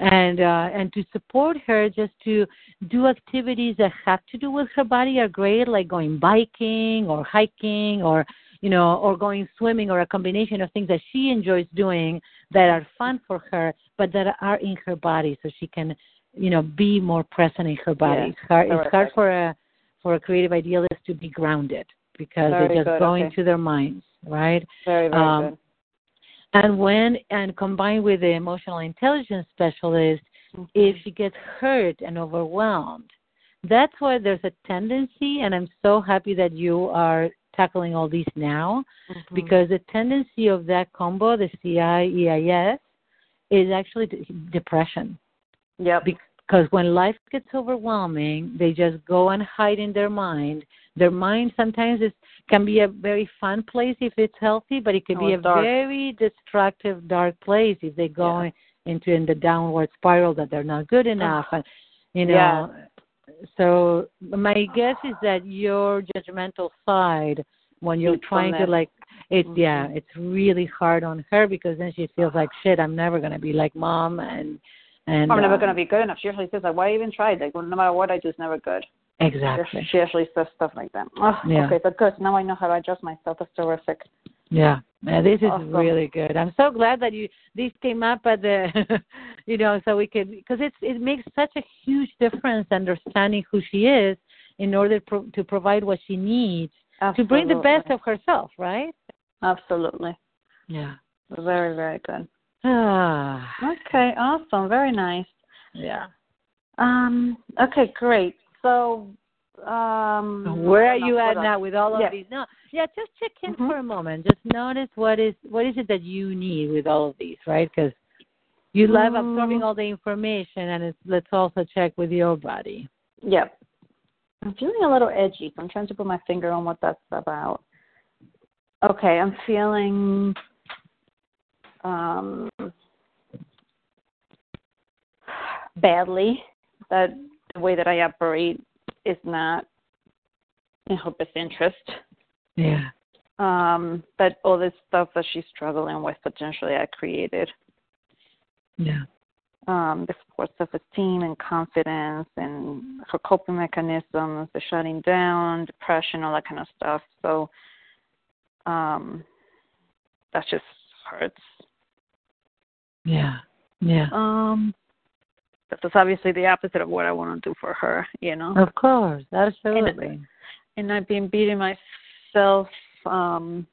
And uh, and to support her, just to do activities that have to do with her body are great, like going biking or hiking, or you know, or going swimming, or a combination of things that she enjoys doing that are fun for her, but that are in her body, so she can. You know, be more present in her body. Yes, it's hard, it's hard for a for a creative idealist to be grounded, because very they're just good, going okay. to their minds, right? Very, very um, good. And when and combined with the emotional intelligence specialist, mm-hmm. if she gets hurt and overwhelmed, that's why there's a tendency, and I'm so happy that you are tackling all these now, mm-hmm. because the tendency of that combo, the C I E I S, is actually depression. Yeah. Because when life gets overwhelming, they just go and hide in their mind. Their mind sometimes is, can be a very fun place if it's healthy, but it can oh, be a dark. very destructive, dark place if they go yeah. into in the downward spiral that they're not good enough. And, you know, yeah. So my guess is that your judgmental side, when you're trying to like, it, mm-hmm. yeah, it's really hard on her because then she feels like, shit, I'm never going to be like mom, and and I'm never um, going to be good enough. She usually says, like, why even try? Like, well, no matter what, I just never good. Exactly. She actually says stuff like that. Oh, yeah. Okay, but good. Now I know how to adjust myself. That's terrific. Yeah, yeah, this is awesome. Really good. I'm so glad that you this came up at the, you know, so we could, because it's it makes such a huge difference understanding who she is in order pro- to provide what she needs Absolutely. to bring the best of herself, right? Absolutely. Yeah. Very, very good. Ah. Okay, awesome. Very nice. Yeah. Um. Okay, great. So... Um, Where are you at now with all of yeah. these? No, yeah, just check in mm-hmm. for a moment. Just notice what is what is it that you need with all of these, right? Because you love mm. absorbing all the information, and it's, let's also check with your body. Yep. I'm feeling a little edgy. I'm trying to put my finger on what that's about. Okay, I'm feeling um, badly that the way that I operate is not in her best interest. Yeah. Um, but all this stuff that she's struggling with, potentially I created. Yeah. Um, the poor self-esteem and confidence and her coping mechanisms, the shutting down, depression, all that kind of stuff. So um, that just hurts. Yeah. Yeah. Um. That's obviously the opposite of what I want to do for her, you know? Of course, absolutely. And, and I've been beating myself, um,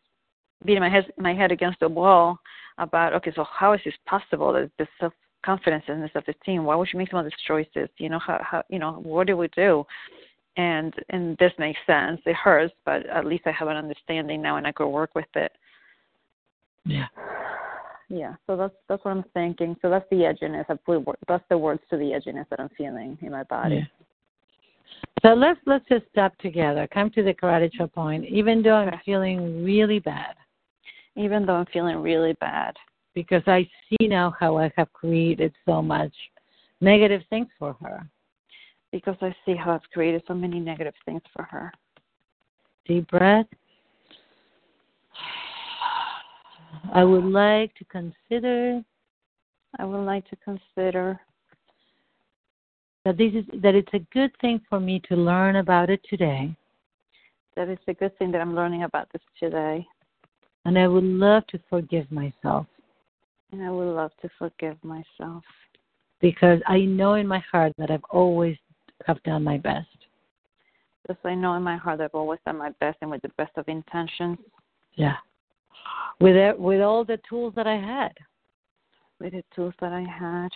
beating my head, my head against the wall about, okay, so how is this possible, that this self-confidence and this self-esteem? Why would she make some of these choices? You know, how, how, you know, what do we do? And and this makes sense. It hurts, but at least I have an understanding now and I could work with it. Yeah. Yeah, so that's that's what I'm thinking. So that's the edginess. I put that's the words to the edginess that I'm feeling in my body. Yeah. So let's let's just stop together. Come to the karate chop point. Even though I'm feeling really bad, even though I'm feeling really bad, because I see now how I have created so much negative things for her. Because I see how I've created so many negative things for her. Deep breath. I would like to consider. I would like to consider that this is that it's a good thing for me to learn about it today. That it's a good thing that I'm learning about this today. And I would love to forgive myself. And I would love to forgive myself. Because I know in my heart that I've always have done my best. Because I know in my heart that I've always done my best and with the best of intentions. Yeah. With it, with all the tools that I had. With the tools that I had.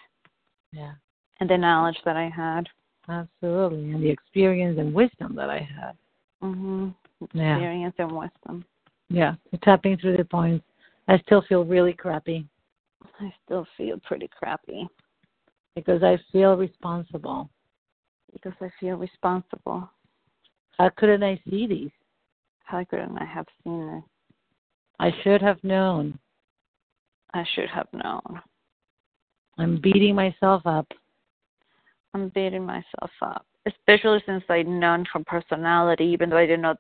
Yeah. And the knowledge that I had. Absolutely. And the experience and wisdom that I had. Mm-hmm. Experience yeah. and wisdom. Yeah. You're tapping through the points. I still feel really crappy. I still feel pretty crappy. Because I feel responsible. Because I feel responsible. How couldn't I see these? How couldn't I have seen this? I should have known. I should have known. I'm beating myself up. I'm beating myself up, especially since I'd known from personality, even though I didn't know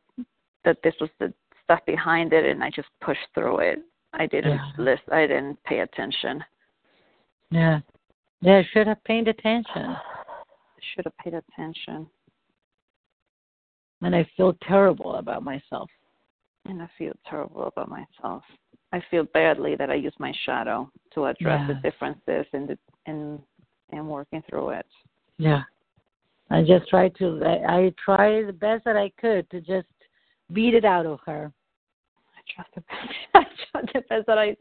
that this was the stuff behind it, and I just pushed through it. I didn't yeah. list. I didn't pay attention. Yeah. Yeah, I should have paid attention. I should have paid attention. And I feel terrible about myself. And I feel terrible about myself. I feel badly that I use my shadow to address yeah. the differences and and and working through it. Yeah, I just tried to. I, I tried the best that I could to just beat it out of her. I tried the best. I tried the best that I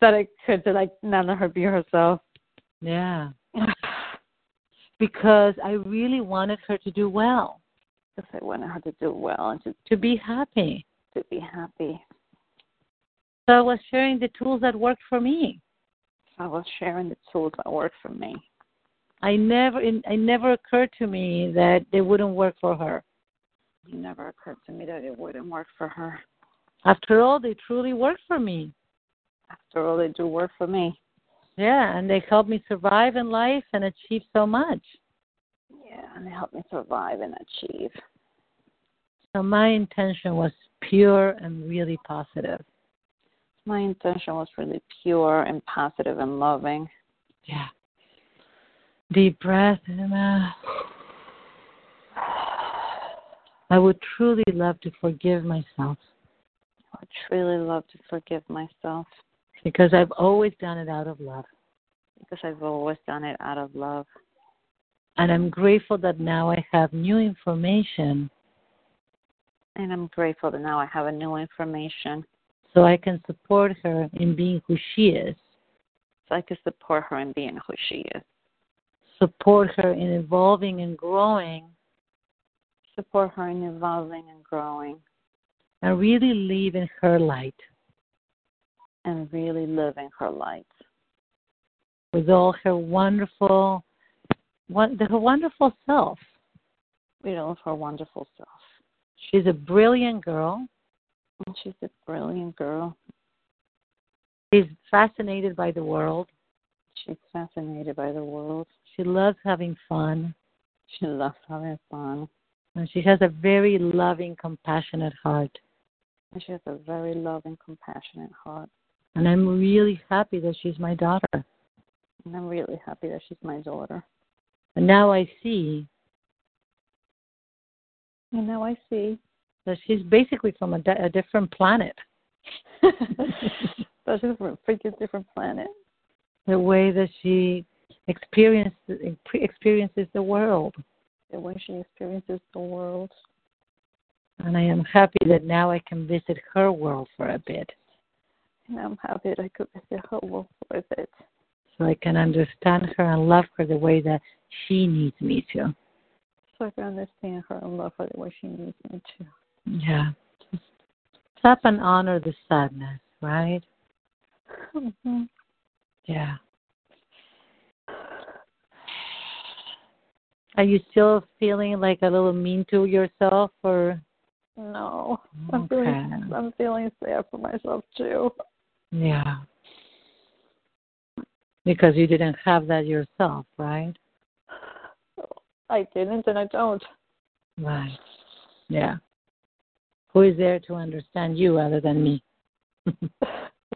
that I could to like not let her be herself. Yeah. because I really wanted her to do well. Because I wanted her to do well and to, to be happy. To be happy. So I was sharing the tools that worked for me. I was sharing the tools that worked for me. I never, it, it never occurred to me that they wouldn't work for her. It never occurred to me that it wouldn't work for her. After all, they truly work for me. After all, they do work for me. Yeah, and they help me survive in life and achieve so much. Yeah, and they help me survive and achieve. So my intention was pure and really positive. My intention was really pure and positive and loving. Yeah. Deep breath in out. I would truly love to forgive myself. I would truly love to forgive myself. Because I've always done it out of love. Because I've always done it out of love. And I'm grateful that now I have new information. And I'm grateful that now I have a new information. So I can support her in being who she is. So I can support her in being who she is. Support her in evolving and growing. Support her in evolving and growing. And really live in her light. And really live in her light. With all her wonderful, one, her wonderful self. With all her wonderful self. She's a brilliant girl. And she's a brilliant girl. She's fascinated by the world. She's fascinated by the world. She loves having fun. She loves having fun. And she has a very loving, compassionate heart. And she has a very loving, compassionate heart. And I'm really happy that she's my daughter. And I'm really happy that she's my daughter. And now I see. And now I see. That she's basically from a, di- a different planet. That's a freaking different planet. The way that she experiences experiences the world. The way she experiences the world. And I am happy that now I can visit her world for a bit. And I'm happy that I could visit her world for a bit. So I can understand her and love her the way that she needs me to. So I can understand her and love her the way she needs me to. Yeah. Stop and honor the sadness, right? Mm-hmm. Yeah. Are you still feeling like a little mean to yourself, or? No, I'm okay. feeling I'm feeling sad for myself too. Yeah, because you didn't have that yourself, right? I didn't, and I don't. Right. Yeah. Who is there to understand you other than me?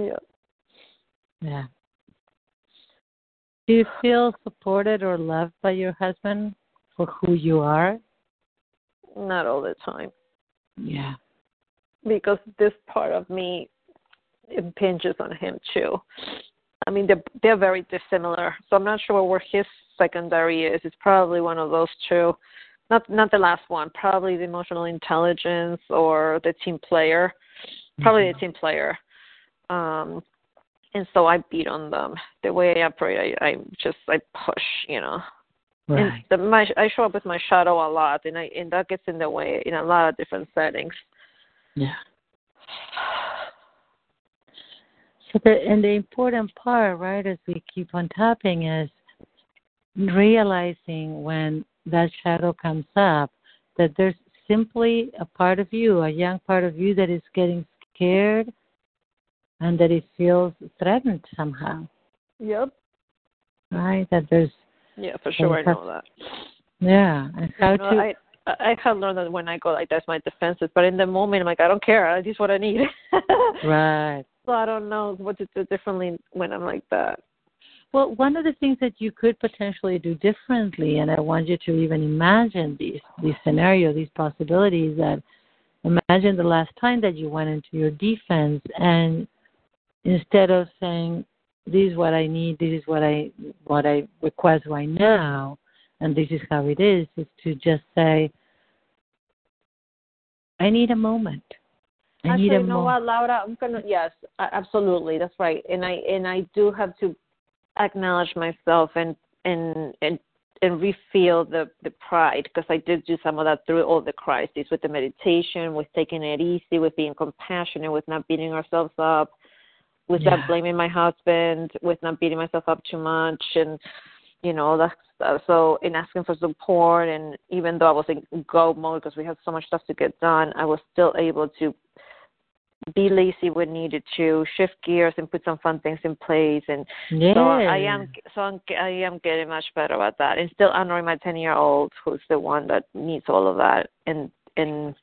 Yeah. Yeah. Do you feel supported or loved by your husband for who you are? Not all the time. Yeah. Because this part of me impinges on him, too. I mean, they're, they're very dissimilar, so I'm not sure where his secondary is. It's probably one of those two. Not not the last one. Probably the emotional intelligence or the team player. Probably mm-hmm. the team player. Um, and so I beat on them. The way I operate, I, I just, I push, you know. Right. And the, my, I show up with my shadow a lot, and I and that gets in the way in a lot of different settings. Yeah. So the and the important part, right, as we keep on tapping, is realizing when that shadow comes up that there's simply a part of you, a young part of you, that is getting scared and that it feels threatened somehow. Yep. Right. That there's. Yeah, for sure, I know that. Yeah, and how you know, to... I, I have learned that when I go like that's my defenses, but in the moment I'm like, I don't care. This is what I need. Right. So I don't know what to do differently when I'm like that. Well, one of the things that you could potentially do differently, and I want you to even imagine these these scenarios, these possibilities, that imagine the last time that you went into your defense, and instead of saying, this is what I need, this is what I what I request right now, and this is how it is, is to just say, I need a moment. I Actually, need a you know moment. What, Laura? I'm gonna yes, absolutely, that's right. And I and I do have to acknowledge myself and and and and refeel the, the pride, because I did do some of that through all the crises, with the meditation, with taking it easy, with being compassionate, with not beating ourselves up, with yeah. not blaming my husband, with not beating myself up too much, and, you know, that's, uh, so in asking for support, and even though I was in go mode because we had so much stuff to get done, I was still able to be lazy when needed to, shift gears and put some fun things in place, and yeah. so I am so I'm, I am getting much better about that, and still honoring my ten year old, who's the one that needs all of that. And and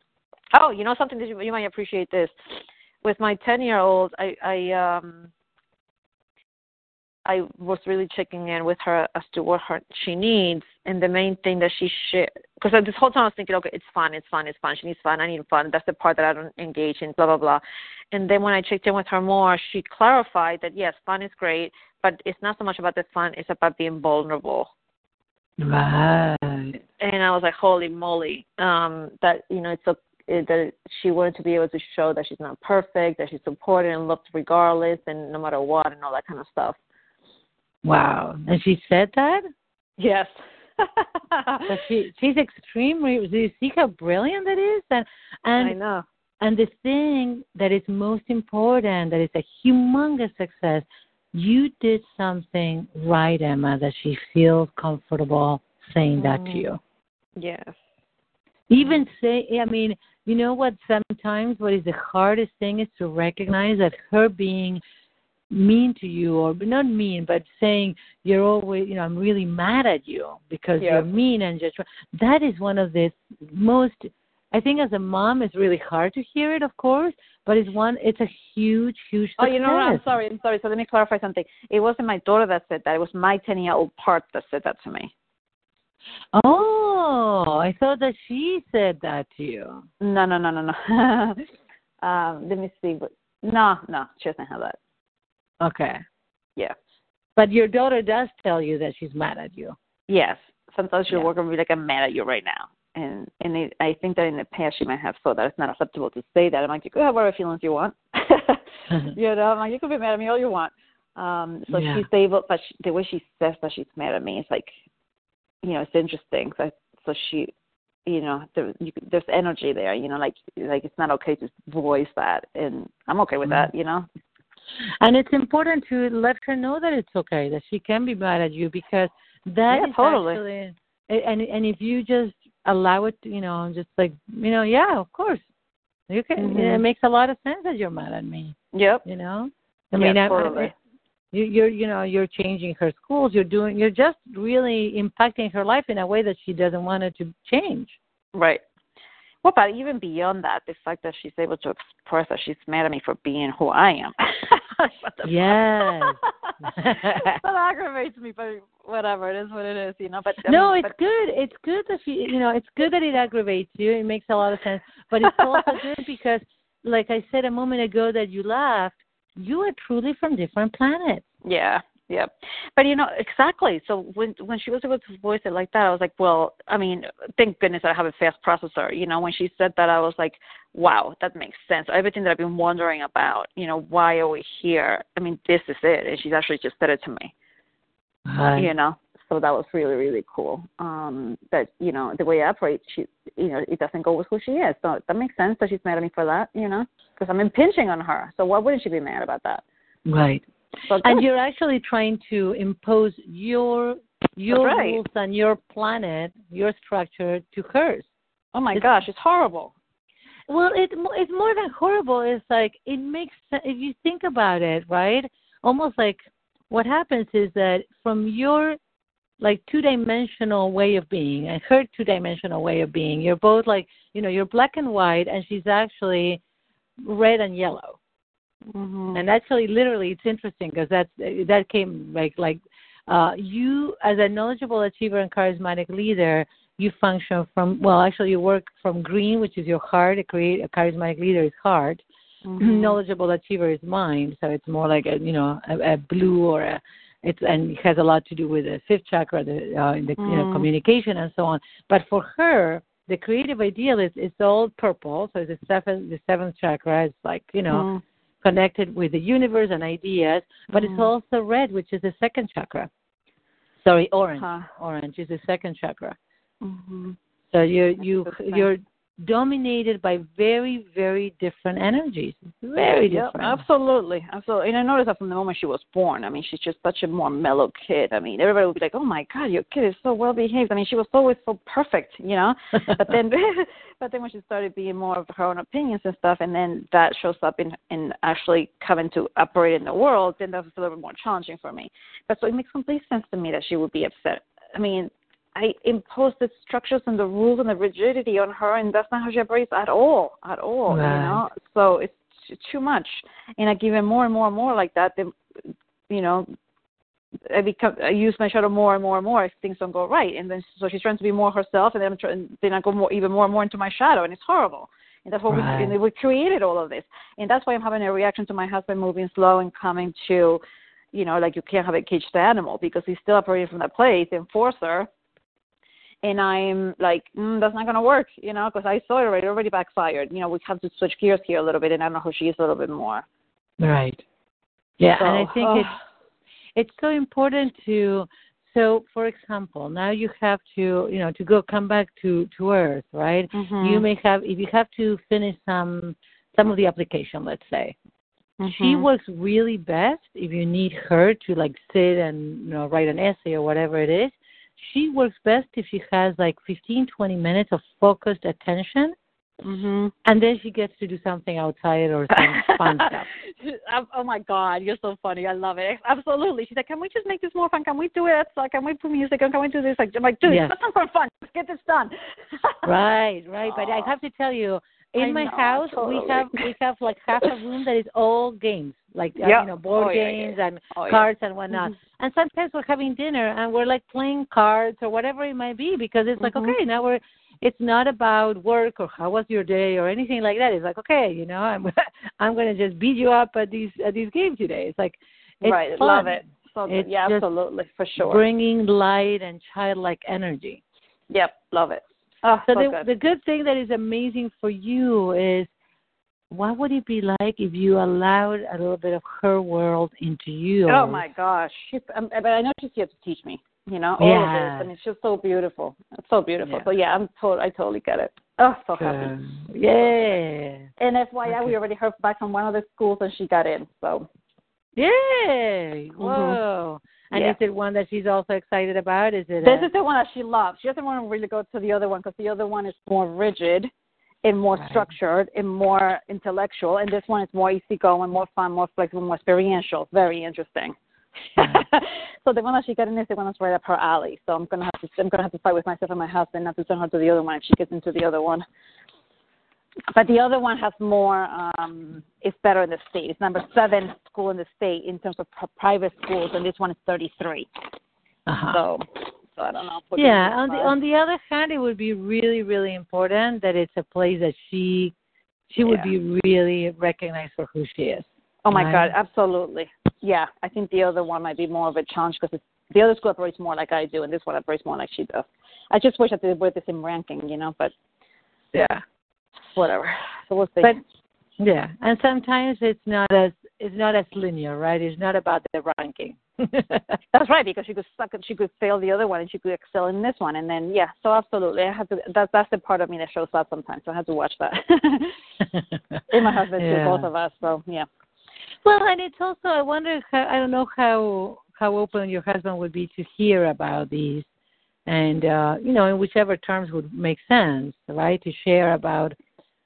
oh, you know something that you, you might appreciate this. With my ten year old, I I um I was really checking in with her as to what her she needs, and the main thing that she should, because this whole time I was thinking, okay, it's fun, it's fun, it's fun. She needs fun, I need fun. That's the part that I don't engage in, blah, blah, blah. And then when I checked in with her more, she clarified that, yes, fun is great, but it's not so much about the fun, it's about being vulnerable. Right. And I was like, holy moly, um, that, you know, it's a, that she wanted to be able to show that she's not perfect, that she's supported and loved regardless and no matter what and all that kind of stuff. Wow. And she said that? Yes. But she, she's extremely, do you see how brilliant that is? And, and, I know. And the thing that is most important, that is a humongous success, you did something right, Emma, that she feels comfortable saying mm. that to you. Yes. Even say, I mean, you know what, sometimes what is the hardest thing is to recognize that her being mean to you, or not mean, but saying you're always, you know, I'm really mad at you because yeah. you're mean and judgmental. That is one of the most, I think as a mom, it's really hard to hear it, of course, but it's one, it's a huge, huge success. Oh, you know what? I'm sorry, I'm sorry. So let me clarify something. It wasn't my daughter that said that. It was my ten-year-old part that said that to me. Oh, I thought that she said that to you. No, no, no, no, no. um, let me see. No, no, she doesn't have that. Okay. Yeah. But your daughter does tell you that she's mad at you. Yes. Sometimes she'll yeah. work and be like, I'm mad at you right now. And and it, I think that in the past she might have thought that it's not acceptable to say that. I'm like, you could have whatever feelings you want. You know, I'm like, you could be mad at me all you want. Um, so yeah. she's able, but she, the way she says that she's mad at me, it's like, you know, it's interesting. So, so she, you know, there, you, there's energy there, you know, like, like it's not okay to voice that. And I'm okay with mm-hmm. that, you know. And it's important to let her know that it's okay, that she can be mad at you, because that yeah, is totally. actually, and and if you just allow it, you know, just like, you know, yeah, of course, you can. Mm-hmm. It makes a lot of sense that you're mad at me. Yep. You know, I yeah, mean, totally. I, you, you're, you know, you're changing her schools. You're doing, you're just really impacting her life in a way that she doesn't want it to change. Right. Well, but even beyond that, the fact that she's able to express that she's mad at me for being who I am. Yes. That aggravates me, but whatever, it is what it is, you know. But No, I mean, it's but, good. It's good that she, you know, it's good that it aggravates you. It makes a lot of sense. But it's also good because, like I said a moment ago that you laughed, you are truly from different planets. Yeah. Yeah, but you know, exactly. So when when she was able to voice it like that, I was like, well, I mean, thank goodness I have a fast processor. You know, when she said that, I was like, wow, that makes sense. Everything that I've been wondering about, you know, why are we here? I mean, this is it. And she's actually just said it to me, Hi. you know. So that was really, really cool. Um, that, you know, the way I operate, she, you know, it doesn't go with who she is. So that makes sense that she's mad at me for that, you know, because I'm impinging on her. So why wouldn't she be mad about that? Right. So and you're actually trying to impose your your right. rules and your planet, your structure to hers. Oh my it's, gosh, it's horrible. Well, it it's more than horrible. It's like it makes sense if you think about it, right? Almost like what happens is that from your like two-dimensional way of being and her two-dimensional way of being, you're both like, you know, you're black and white, and she's actually red and yellow. Mm-hmm. And actually, literally, it's interesting because that that came like like uh, you as a knowledgeable achiever and charismatic leader, you function from well, actually, you work from green, which is your heart. A create a charismatic leader is heart. Mm-hmm. Knowledgeable achiever is mind. So it's more like a you know a, a blue or a it's and it has a lot to do with the fifth chakra, the, uh, the mm-hmm. you know, communication and so on. But for her, the creative ideal is it's all purple. So the seventh the seventh chakra is like you know. Mm-hmm. connected with the universe and ideas, but mm. it's also red, which is the second chakra. Sorry, orange. Huh. Orange is the second chakra. Mm-hmm. So you're, you, you're dominated by very, very different energies. Very different. Yeah, absolutely. Absolutely. And I noticed that from the moment she was born. I mean, she's just such a more mellow kid. I mean, everybody would be like, oh, my God, your kid is so well behaved. I mean, she was always so perfect, you know. But then but then when she started being more of her own opinions and stuff, and then that shows up in, in actually coming to operate in the world, then that was a little bit more challenging for me. But so it makes complete sense to me that she would be upset. I mean, I imposed the structures and the rules and the rigidity on her, and that's not how she operates at all, at all, right. You know? So it's too much. And I give her more and more and more like that, then, you know, I become, I use my shadow more and more and more if things don't go right. And then, so she's trying to be more herself, and then, I'm trying, then I go more, even more and more into my shadow, and it's horrible. And that's what right. we, and we created all of this. And that's why I'm having a reaction to my husband moving slow and coming to, you know, like you can't have a caged animal because he's still operating from that place, enforcer. And I'm like, mm, that's not going to work, you know, because I saw it already, it already backfired. You know, we have to switch gears here a little bit, and I know who she is a little bit more. Right. Yeah, so, and I think oh. it's, it's so important to, so, for example, now you have to, you know, to go come back to, to Earth, right? Mm-hmm. You may have, if you have to finish some some of the application, let's say. Mm-hmm. She works really best if you need her to, like, sit and, you know, write an essay or whatever it is. She works best if she has like fifteen, twenty minutes of focused attention, mm-hmm. and then she gets to do something outside or some fun stuff. Oh, my God, you're so funny. I love it. Absolutely. She's like, can we just make this more fun? Can we do it? Like, can we put music on? Can we do this? Like, I'm like, dude, yes. It's not for fun. Let's get this done. Right, right. But I have to tell you, in I my know, house, totally. we have we have like half a room that is all games, like yep. uh, you know, board oh, yeah, games yeah. and oh, cards yeah. and whatnot. Mm-hmm. And sometimes we're having dinner and we're like playing cards or whatever it might be because it's mm-hmm. like okay, now we're. It's not about work or how was your day or anything like that. It's like okay, you know, I'm I'm gonna just beat you up at these at these games today. It's like it's right, fun. Love it. So it's yeah, absolutely for sure. Bringing light and childlike energy. Yep, love it. Oh, so so the, good. the good thing that is amazing for you is what would it be like if you allowed a little bit of her world into you? Oh, my gosh. She, um, but I know she's here to teach me, you know, all yeah. of this. And it's just so beautiful. It's so beautiful. Yeah. So, yeah, I'm to- I totally get it. Oh, so good. Happy. Yeah. And F Y I, okay. we already heard back from one of the schools, and she got in. So, yay. Whoa. Mm-hmm. And yeah. is it one that she's also excited about? Is it? This a... is the one that she loves. She doesn't want to really go to the other one because the other one is more rigid and more right. structured and more intellectual. And this one is more easygoing, more fun, more flexible, more experiential. Very interesting. Right. So the one that she got in is the one that's right up her alley. So I'm gonna have to I'm gonna have to fight with myself and my husband not to send her to the other one if she gets into the other one. But the other one has more, um, it's better in the state. It's number seven school in the state in terms of p- private schools, and this one is thirty-three. Uh-huh. So, so I don't know. Yeah, on the, on the other hand, it would be really, really important that it's a place that she she yeah. would be really recognized for who she is. Oh, my right? God, absolutely. Yeah, I think the other one might be more of a challenge because the other school operates more like I do, and this one operates more like she does. I just wish I did with the same ranking, you know, but yeah. Whatever. So we'll see. But, yeah, and sometimes it's not as it's not as linear, right? It's not about the ranking. That's right, because she could suck and she could fail the other one, and she could excel in this one, and then yeah. So absolutely, I have to. That's that's the part of me that shows up sometimes. So I have to watch that. And my husband, yeah. too, both of us. So yeah. Well, and it's also I wonder how I don't know how how open your husband would be to hear about these, and uh, you know, in whichever terms would make sense, right? To share about.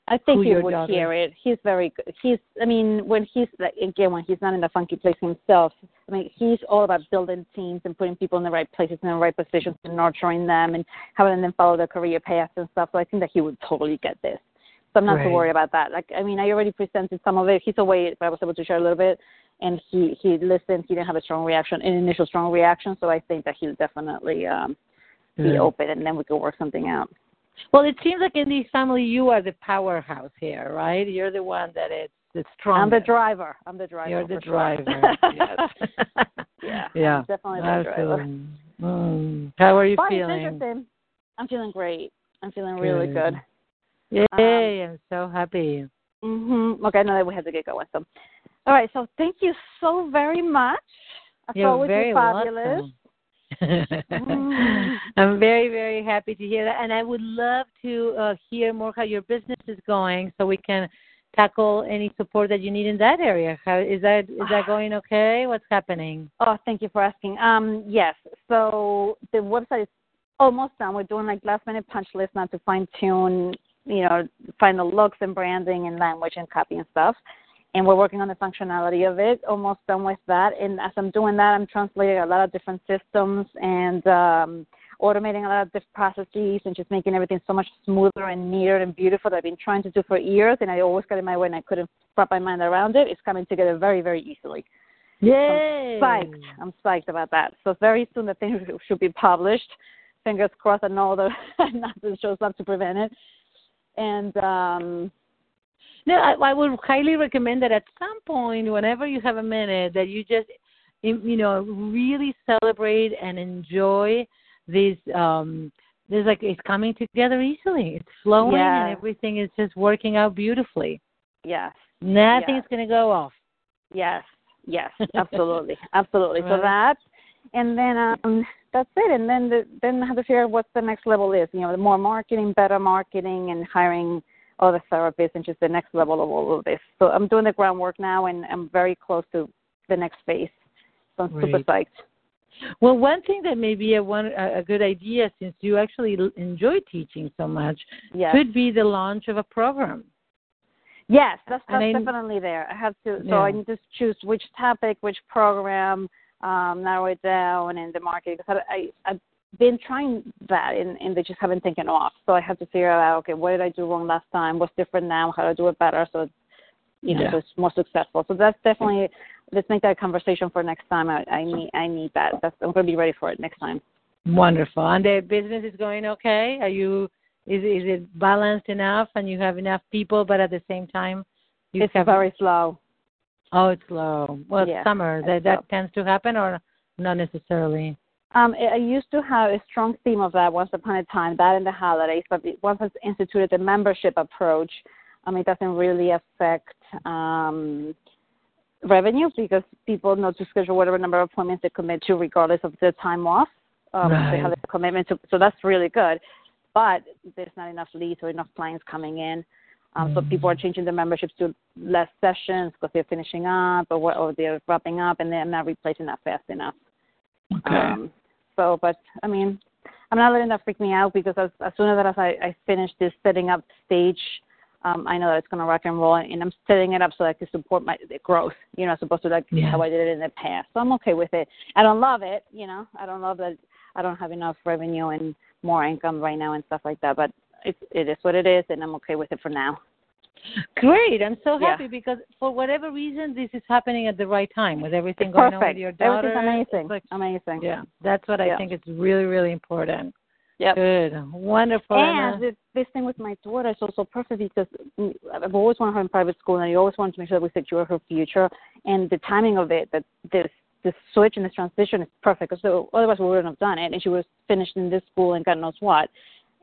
I think he would daughter. hear it. He's very good. He's, I mean, when he's, again, when he's not in the funky place himself, I mean, he's all about building teams and putting people in the right places and in the right positions and nurturing them and having them follow their career paths and stuff. So I think that he would totally get this. So I'm not right. too worried about that. Like, I mean, I already presented some of it. He's away, but I was able to share a little bit. And he, he listened. He didn't have a strong reaction, an initial strong reaction. So I think that he'll definitely um, be yeah. open, and then we can work something out. Well, it seems like in this family, you are the powerhouse here, right? You're the one that is the strongest. I'm the driver. I'm the driver. You're the driver. Sure. Yes. yeah. yeah. I'm definitely the driver. Mm. How are you but feeling? It's interesting. I'm feeling great. I'm feeling good. really good. Yay. Um, I'm so happy. Mm-hmm. Okay. I know that we have to get going. So. All right. So thank you so very much. I You're thought it was very fabulous. Welcome. I'm very, very happy to hear that. And I would love to uh, hear more how your business is going so we can tackle any support that you need in that area. How, is that is that going okay? What's happening? Oh, thank you for asking. Um, yes. So the website is almost done. We're doing like last minute punch list now to fine tune, you know, find the looks and branding and language and copy and stuff. And we're working on the functionality of it, almost done with that. And as I'm doing that, I'm translating a lot of different systems and um, automating a lot of different processes and just making everything so much smoother and neater and beautiful that I've been trying to do for years. And I always got in my way and I couldn't wrap my mind around it. It's coming together very, very easily. Yay! So I'm psyched. I'm psyched about that. So very soon the thing should be published. Fingers crossed and all the nothing shows up to prevent it. And... Um, No, I, I would highly recommend that at some point, whenever you have a minute, that you just, you know, really celebrate and enjoy this. Um, there's like it's coming together easily. It's flowing, yeah. And everything is just working out beautifully. Yes, nothing's yes. going to go off. Yes, yes, absolutely, absolutely. Right. So that, and then um, that's it. And then the, then have to figure out what the next level is. You know, more marketing, better marketing, and hiring other therapists and just the next level of all of this. So I'm doing the groundwork now, and I'm very close to the next phase. So I'm right. super psyched. Well, one thing that may be a, one, a good idea, since you actually enjoy teaching so much, yes. could be the launch of a program. Yes, that's, that's I, definitely there. I have to. So yeah. I need to choose which topic, which program, um, narrow it down, and the marketing. Because I, I, I been trying that and, and they just haven't taken off. So I have to figure out, okay, what did I do wrong last time? What's different now? How do I do it better? So, you know, yeah. so it's more successful. So that's definitely, let's make that conversation for next time. I, I need I need that. That's, I'm going to be ready for it next time. Wonderful. And the business is going okay? Are you, is, is it balanced enough and you have enough people, but at the same time? You it's have, very slow. Oh, it's slow. Well, yeah, it's summer. That, that tends to happen or not necessarily? Um, I used to have a strong theme of that once upon a time, that and the holidays, but once I've instituted the membership approach, um, it doesn't really affect um, revenue because people know to schedule whatever number of appointments they commit to regardless of the time off. Um, right. They have a commitment to, so that's really good. But there's not enough leads or enough clients coming in. Um, mm. So people are changing their memberships to less sessions because they're finishing up or, what, or they're wrapping up and they're not replacing that fast enough. Okay. Um, So, but, I mean, I'm not letting that freak me out because as, as soon as I, I finish this setting up stage, um, I know that it's going to rock and roll, and I'm setting it up so I can support my the growth, you know, as opposed to like yeah. how I did it in the past. So I'm okay with it. I don't love it, you know. I don't love that I don't have enough revenue and more income right now and stuff like that, but it, it is what it is, and I'm okay with it for now. Great. I'm so happy yeah. because for whatever reason, this is happening at the right time with everything it's going perfect. On with your daughter. Everything's amazing. Like, amazing. Yeah. That's what yeah. I think is really, really important. Yeah. Good. Wonderful. And this, this thing with my daughter is also perfect because I've always wanted her in private school, and I always wanted to make sure that we secure her future. And the timing of it, that this this switch and this transition is perfect. So otherwise, we wouldn't have done it, and she was finished in this school and God knows what.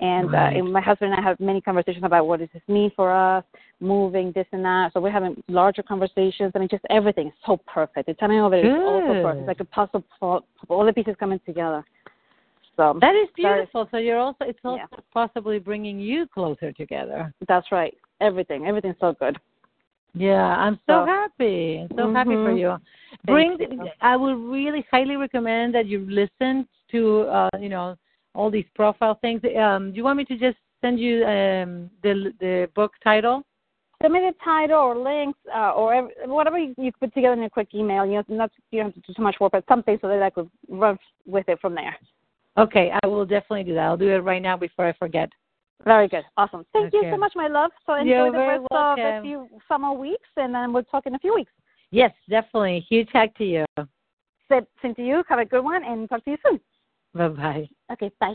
And, right. uh, and my husband and I have many conversations about what does this mean for us, moving, this and that. So we're having larger conversations. I mean, just everything is so perfect. The timing of it is also perfect. It's like a puzzle, all the pieces coming together. So that is beautiful. That is, so you're also it's also yeah. possibly bringing you closer together. That's right. Everything. Everything's so good. Yeah, I'm so, so happy. I'm so mm-hmm. happy for you. Bring. You. I would really highly recommend that you listen to, uh, you know, all these profile things. Um, do you want me to just send you um, the the book title? Send me the title or links uh, or every, whatever you, you put together in a quick email. You know, not you don't have to do too much work, but something so that I could run with it from there. Okay, I will definitely do that. I'll do it right now before I forget. Very good, awesome. Thank okay. you so much, my love. So enjoy You're the rest welcome. Of a few summer weeks, and then we'll talk in a few weeks. Yes, definitely. Huge hug to you. Same to you. Have a good one, and talk to you soon. Bye-bye. Okay, bye.